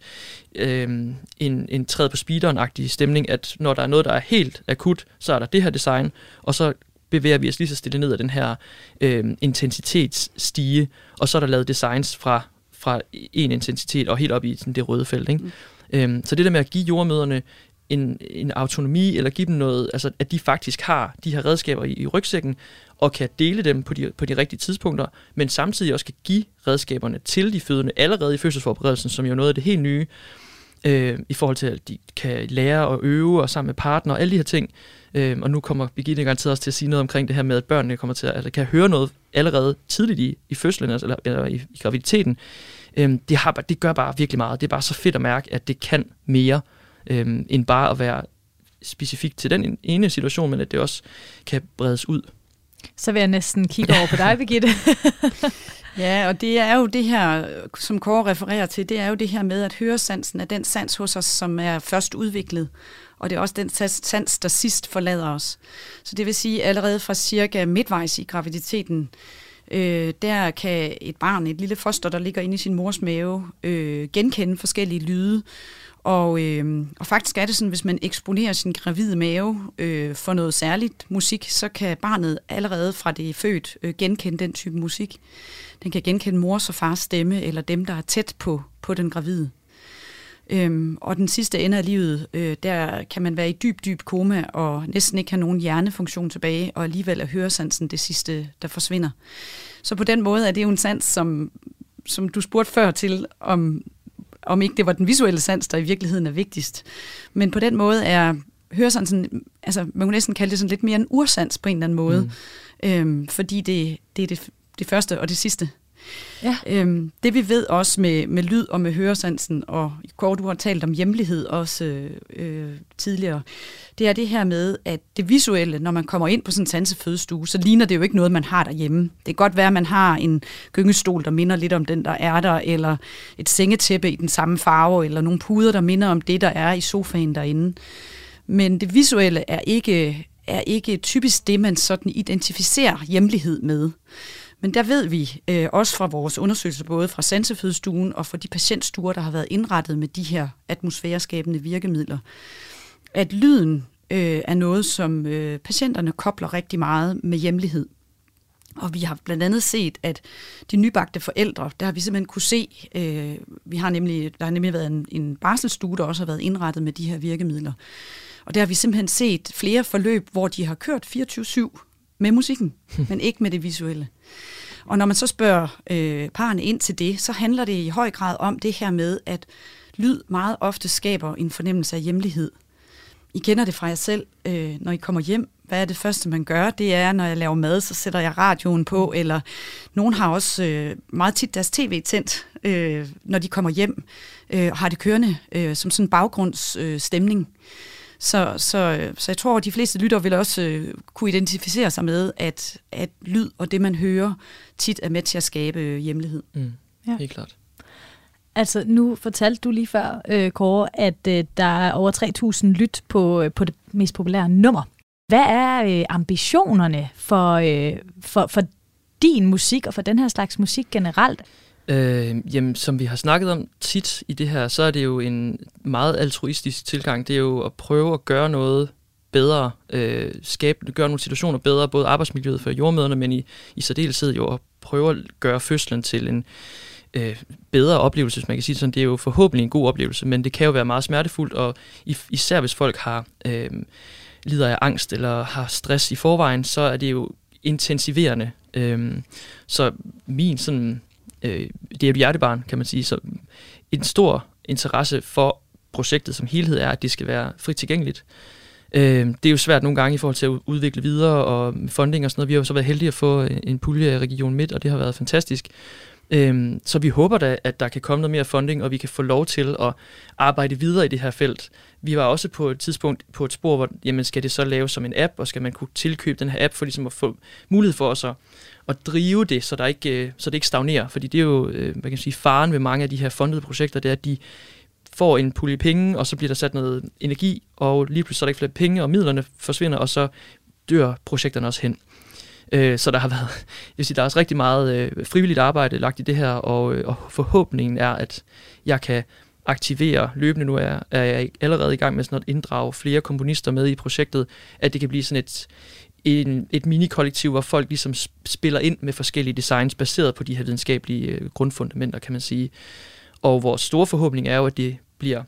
øh, en, en træd på speederen-agtig stemning, at når der er noget, der er helt akut, så er der det her design, og så bevæger vi os lige så stille ned ad den her øh, intensitetsstige, og så er der lavet designs fra... fra en intensitet og helt op i sådan, det røde felt. Ikke? Mm. Øhm, så det der med at give jordemøderne en, en autonomi, eller give dem noget, altså at de faktisk har de her redskaber i, i rygsækken, og kan dele dem på de, på de rigtige tidspunkter, men samtidig også kan give redskaberne til de fødende allerede i fødselsforberedelsen, som jo er noget af det helt nye, øh, i forhold til at de kan lære og øve, og sammen med partner og alle de her ting. Øh, og nu kommer Birgitte garanteret også til at sige noget omkring det her med, at børnene kommer til at, altså, kan høre noget allerede tidligt i, i fødslen, altså, eller, eller i, i graviditeten. Øhm, det, har, det gør bare virkelig meget. Det er bare så fedt at mærke, at det kan mere, øhm, end bare at være specifikt til den ene situation, men at det også kan bredes ud. Så vil jeg næsten kigge over på dig, Birgitte. Ja, og det er jo det her, som Kåre refererer til, det er jo det her med, at høresansen er den sans hos os, som er først udviklet. Og det er også den sans, der sidst forlader os. Så det vil sige, allerede fra cirka midtvejs i graviditeten, øh, der kan et barn, et lille foster, der ligger inde i sin mors mave, øh, genkende forskellige lyde. Og, øh, og faktisk er det sådan, hvis man eksponerer sin gravide mave øh, for noget særligt musik, så kan barnet allerede fra det er født øh, genkende den type musik. Den kan genkende mors og fars stemme, eller dem, der er tæt på, på den gravide. Øhm, og den sidste ende af livet, øh, der kan man være i dyb, dyb koma og næsten ikke have nogen hjernefunktion tilbage, og alligevel er høresansen det sidste, der forsvinder. Så på den måde er det jo en sans, som, som du spurgte før til, om, om ikke det var den visuelle sans, der i virkeligheden er vigtigst. Men på den måde er høresansen, altså man kunne næsten kalde det sådan lidt mere en ursans på en eller anden måde, mm. øhm, fordi det, det er det, det første og det sidste. Ja. Øhm, det vi ved også med, med lyd og med høresansen, og Kåre, du har talt om hjemlighed også øh, tidligere, det er det her med, at det visuelle, når man kommer ind på sådan en sansefødestue, så ligner det jo ikke noget, man har derhjemme. Det kan godt være, at man har en gyngestol, der minder lidt om den, der er der, eller et sengetæppe i den samme farve, eller nogle puder, der minder om det, der er i sofaen derinde. Men det visuelle er ikke, er ikke typisk det, man sådan identificerer hjemlighed med. Men der ved vi øh, også fra vores undersøgelser, både fra sansefødestuen og fra de patientstuer, der har været indrettet med de her atmosfæreskabende virkemidler, at lyden øh, er noget, som øh, patienterne kobler rigtig meget med hjemlighed. Og vi har blandt andet set, at de nybagte forældre, der har vi simpelthen kunne se, øh, vi har nemlig, der har nemlig været en, en barselsstue, der også har været indrettet med de her virkemidler. Og der har vi simpelthen set flere forløb, hvor de har kørt fireogtyve syv med musikken, men ikke med det visuelle. Og når man så spørger øh, parrene ind til det, så handler det i høj grad om det her med, at lyd meget ofte skaber en fornemmelse af hjemlighed. I kender det fra jer selv, øh, når I kommer hjem. Hvad er det første, man gør? Det er, når jeg laver mad, så sætter jeg radioen på, eller nogen har også øh, meget tit deres tv tændt, øh, når de kommer hjem, øh, og har det kørende øh, som sådan en baggrundsstemning. Øh, Så, så, så jeg tror, at de fleste lyttere vil også øh, kunne identificere sig med, at, at lyd og det, man hører, tit er med til at skabe øh, hjemlighed. Mm, ja. Helt klart. Altså, nu fortalte du lige før, øh, Kåre, at øh, der er over tre tusind lyt på, øh, på det mest populære nummer. Hvad er øh, ambitionerne for, øh, for, for din musik og for den her slags musik generelt? Øh, jamen, som vi har snakket om tit i det her, så er det jo en meget altruistisk tilgang. Det er jo at prøve at gøre noget bedre, øh, skabe, gøre nogle situationer bedre, både arbejdsmiljøet for jordemødrene, men i, i særdeleshed jo at prøve at gøre fødslen til en øh, bedre oplevelse, hvis man kan sige sådan. Det er jo forhåbentlig en god oplevelse, men det kan jo være meget smertefuldt, og især hvis folk har øh, lider af angst eller har stress i forvejen, så er det jo intensiverende. Øh, så min sådan... det er et hjertebarn, kan man sige. Så en stor interesse for projektet som helhed er, at det skal være frit tilgængeligt, Øh, det er jo svært nogle gange i forhold til at udvikle videre og funding og sådan noget. Vi har jo så været heldige at få en pulje af Region Midt, og det har været fantastisk. Øh, så vi håber da, at der kan komme noget mere funding, og vi kan få lov til at arbejde videre i det her felt. Vi var også på et tidspunkt på et spor, hvor jamen, skal det så laves som en app, og skal man kunne tilkøbe den her app for ligesom at få mulighed for os at, at drive det, så, der ikke, så det ikke stagnerer. Fordi det er jo hvad kan man sige, faren ved mange af de her fundede projekter, det er, at de får en pulje penge, og så bliver der sat noget energi, og lige pludselig er der ikke flere penge, og midlerne forsvinder, og så dør projekterne også hen. Øh, så der har været, jeg vil sige, der er også rigtig meget øh, frivilligt arbejde lagt i det her, og, øh, og forhåbningen er, at jeg kan aktivere løbende, nu er, er jeg allerede i gang med sådan at inddrage flere komponister med i projektet, at det kan blive sådan et, en, et minikollektiv, hvor folk ligesom spiller ind med forskellige designs, baseret på de her videnskabelige øh, grundfundamenter, kan man sige. Og vores store forhåbning er jo, at det bliver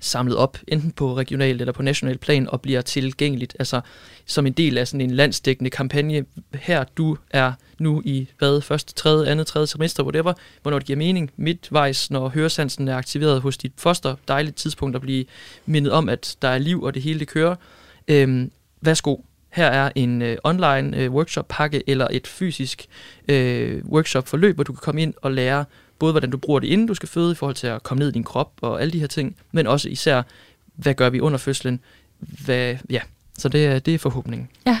samlet op, enten på regional eller på national plan, og bliver tilgængeligt, altså som en del af sådan en landsdækkende kampagne. Her du er nu i hvad, første, tredje, andet, tredje semester, whatever, hvornår det giver mening, midtvejs, når høresansen er aktiveret hos dit foster, dejligt tidspunkt at blive mindet om, at der er liv, og det hele det kører. Øhm, værsgo. Her er en øh, online øh, workshop-pakke, eller et fysisk øh, workshop-forløb, hvor du kan komme ind og lære både hvordan du bruger det, inden du skal føde, i forhold til at komme ned i din krop og alle de her ting, men også især, hvad gør vi under fødslen? Hvad, ja, så det er, det er forhåbningen. Ja,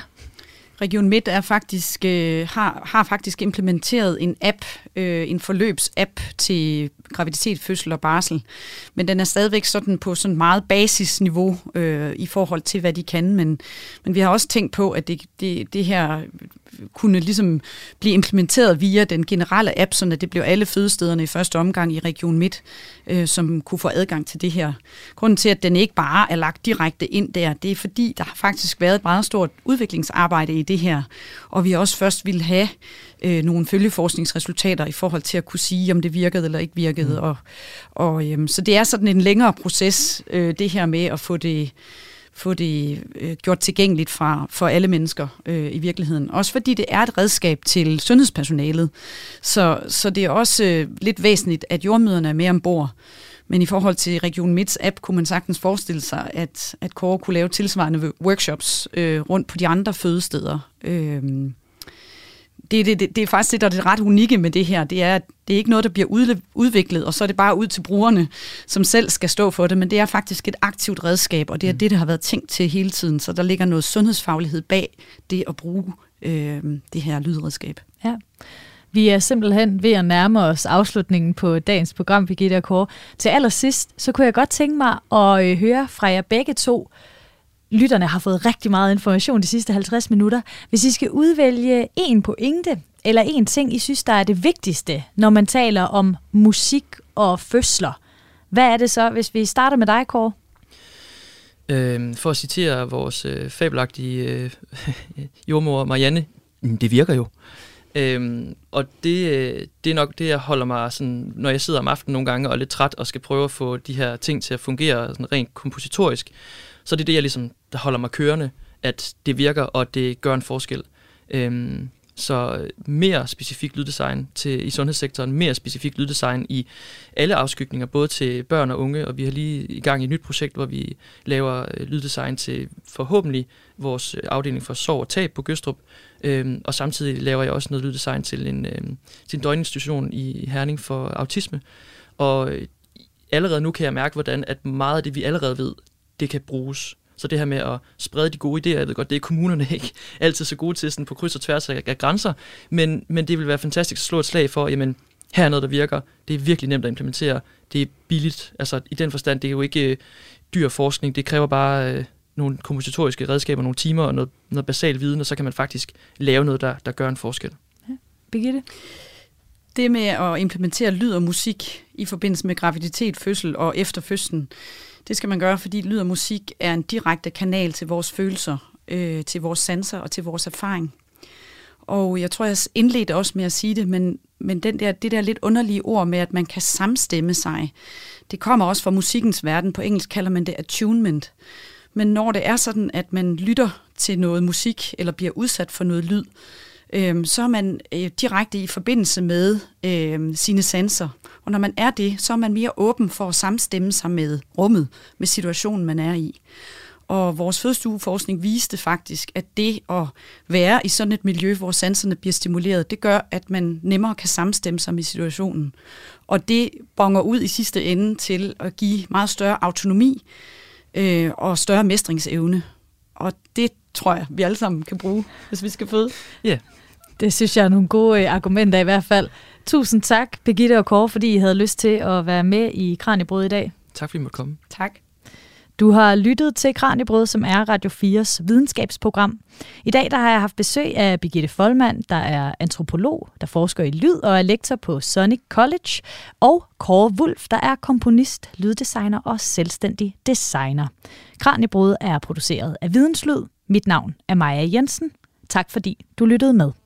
Region Midt er faktisk, øh, har, har faktisk implementeret en app, øh, en forløbsapp til graviditet, fødsel og barsel, men den er stadigvæk sådan på sådan meget basisniveau øh, i forhold til, hvad de kan, men, men vi har også tænkt på, at det, det, det her kunne ligesom blive implementeret via den generelle app, så det blev alle fødestederne i første omgang i Region Midt, øh, som kunne få adgang til det her. Grunden til, at den ikke bare er lagt direkte ind der, det er fordi, der har faktisk været et meget stort udviklingsarbejde i det her, og vi også først ville have øh, nogle følgeforskningsresultater i forhold til at kunne sige, om det virkede eller ikke virkede. Mm. Og, og, øh, så det er sådan en længere proces, øh, det her med at få det få det øh, gjort tilgængeligt fra, for alle mennesker øh, i virkeligheden. Også fordi det er et redskab til sundhedspersonalet. Så, så det er også øh, lidt væsentligt, at jordmøderne er med ombord. Men i forhold til Region Midts app, kunne man sagtens forestille sig, at, at Kåre kunne lave tilsvarende workshops øh, rundt på de andre fødesteder. Øh, det, det, det, det er faktisk det, der er det ret unikke med det her. Det er, at det er ikke noget, der bliver udviklet, og så er det bare ud til brugerne, som selv skal stå for det, men det er faktisk et aktivt redskab, og det er det, der har været tænkt til hele tiden, så der ligger noget sundhedsfaglighed bag det at bruge øh, det her lydredskab. Ja. Vi er simpelthen ved at nærme os afslutningen på dagens program, Birgitte og Kåre. Til allersidst, så kunne jeg godt tænke mig at høre fra jer begge to. Lytterne har fået rigtig meget information de sidste halvtreds minutter. Hvis I skal udvælge én pointe, eller én ting, I synes, der er det vigtigste, når man taler om musik og fødsler, hvad er det så, hvis vi starter med dig, Kåre? Øhm, for at citere vores øh, fabelagtige øh, jordmor Marianne, det virker jo. Øhm, og det, det er nok det, jeg holder mig sådan, når jeg sidder om aftenen nogle gange og er lidt træt og skal prøve at få de her ting til at fungere sådan rent kompositorisk, så det er det, jeg ligesom, der holder mig kørende, at det virker, og det gør en forskel. Øhm, så mere specifikt lyddesign til, i sundhedssektoren, mere specifikt lyddesign i alle afskygninger, både til børn og unge, og vi har lige i gang i et nyt projekt, hvor vi laver lyddesign til forhåbentlig vores afdeling for sorg og tab på Gødstrup, øhm, og samtidig laver jeg også noget lyddesign til en, øhm, til en døgninstitution i Herning for autisme, og allerede nu kan jeg mærke, hvordan at meget af det, vi allerede ved, det kan bruges. Så det her med at sprede de gode idéer, jeg ved godt, det er kommunerne ikke altid så gode til, sådan på kryds og tværs af grænser, men, men det vil være fantastisk at slå et slag for, jamen, her er noget, der virker, det er virkelig nemt at implementere, det er billigt, altså i den forstand, det er jo ikke øh, dyr forskning, det kræver bare øh, nogle kompositoriske redskaber, nogle timer og noget, noget basal viden, og så kan man faktisk lave noget, der, der gør en forskel. Ja. Birgitte? Det med at implementere lyd og musik i forbindelse med graviditet, fødsel og efter fødslen, det skal man gøre, fordi lyd og musik er en direkte kanal til vores følelser, øh, til vores sanser og til vores erfaring. Og jeg tror, jeg indledte også med at sige det, men, men den der, det der lidt underlige ord med, at man kan samstemme sig, det kommer også fra musikkens verden. På engelsk kalder man det attunement. Men når det er sådan, at man lytter til noget musik eller bliver udsat for noget lyd, øh, så er man øh, direkte i forbindelse med øh, sine sanser. Og når man er det, så er man mere åben for at samstemme sig med rummet, med situationen, man er i. Og vores fødestueforskning viste faktisk, at det at være i sådan et miljø, hvor sanserne bliver stimuleret, det gør, at man nemmere kan samstemme sig med situationen. Og det bonger ud i sidste ende til at give meget større autonomi øh, og større mestringsevne. Og det tror jeg, vi alle sammen kan bruge, hvis vi skal føde. Ja, yeah. Det synes jeg er nogle gode argumenter i hvert fald. Tusind tak, Birgitte og Kåre, fordi I havde lyst til at være med i Kraniebrud i dag. Tak fordi I måtte komme. Tak. Du har lyttet til Kraniebrud, som er Radio fires videnskabsprogram. I dag der har jeg haft besøg af Birgitte Folmann, der er antropolog, der forsker i lyd og er lektor på Sonic College, og Kåre Wulff, der er komponist, lyddesigner og selvstændig designer. Kraniebrud er produceret af Videnslyd. Mit navn er Maja Jensen. Tak fordi du lyttede med.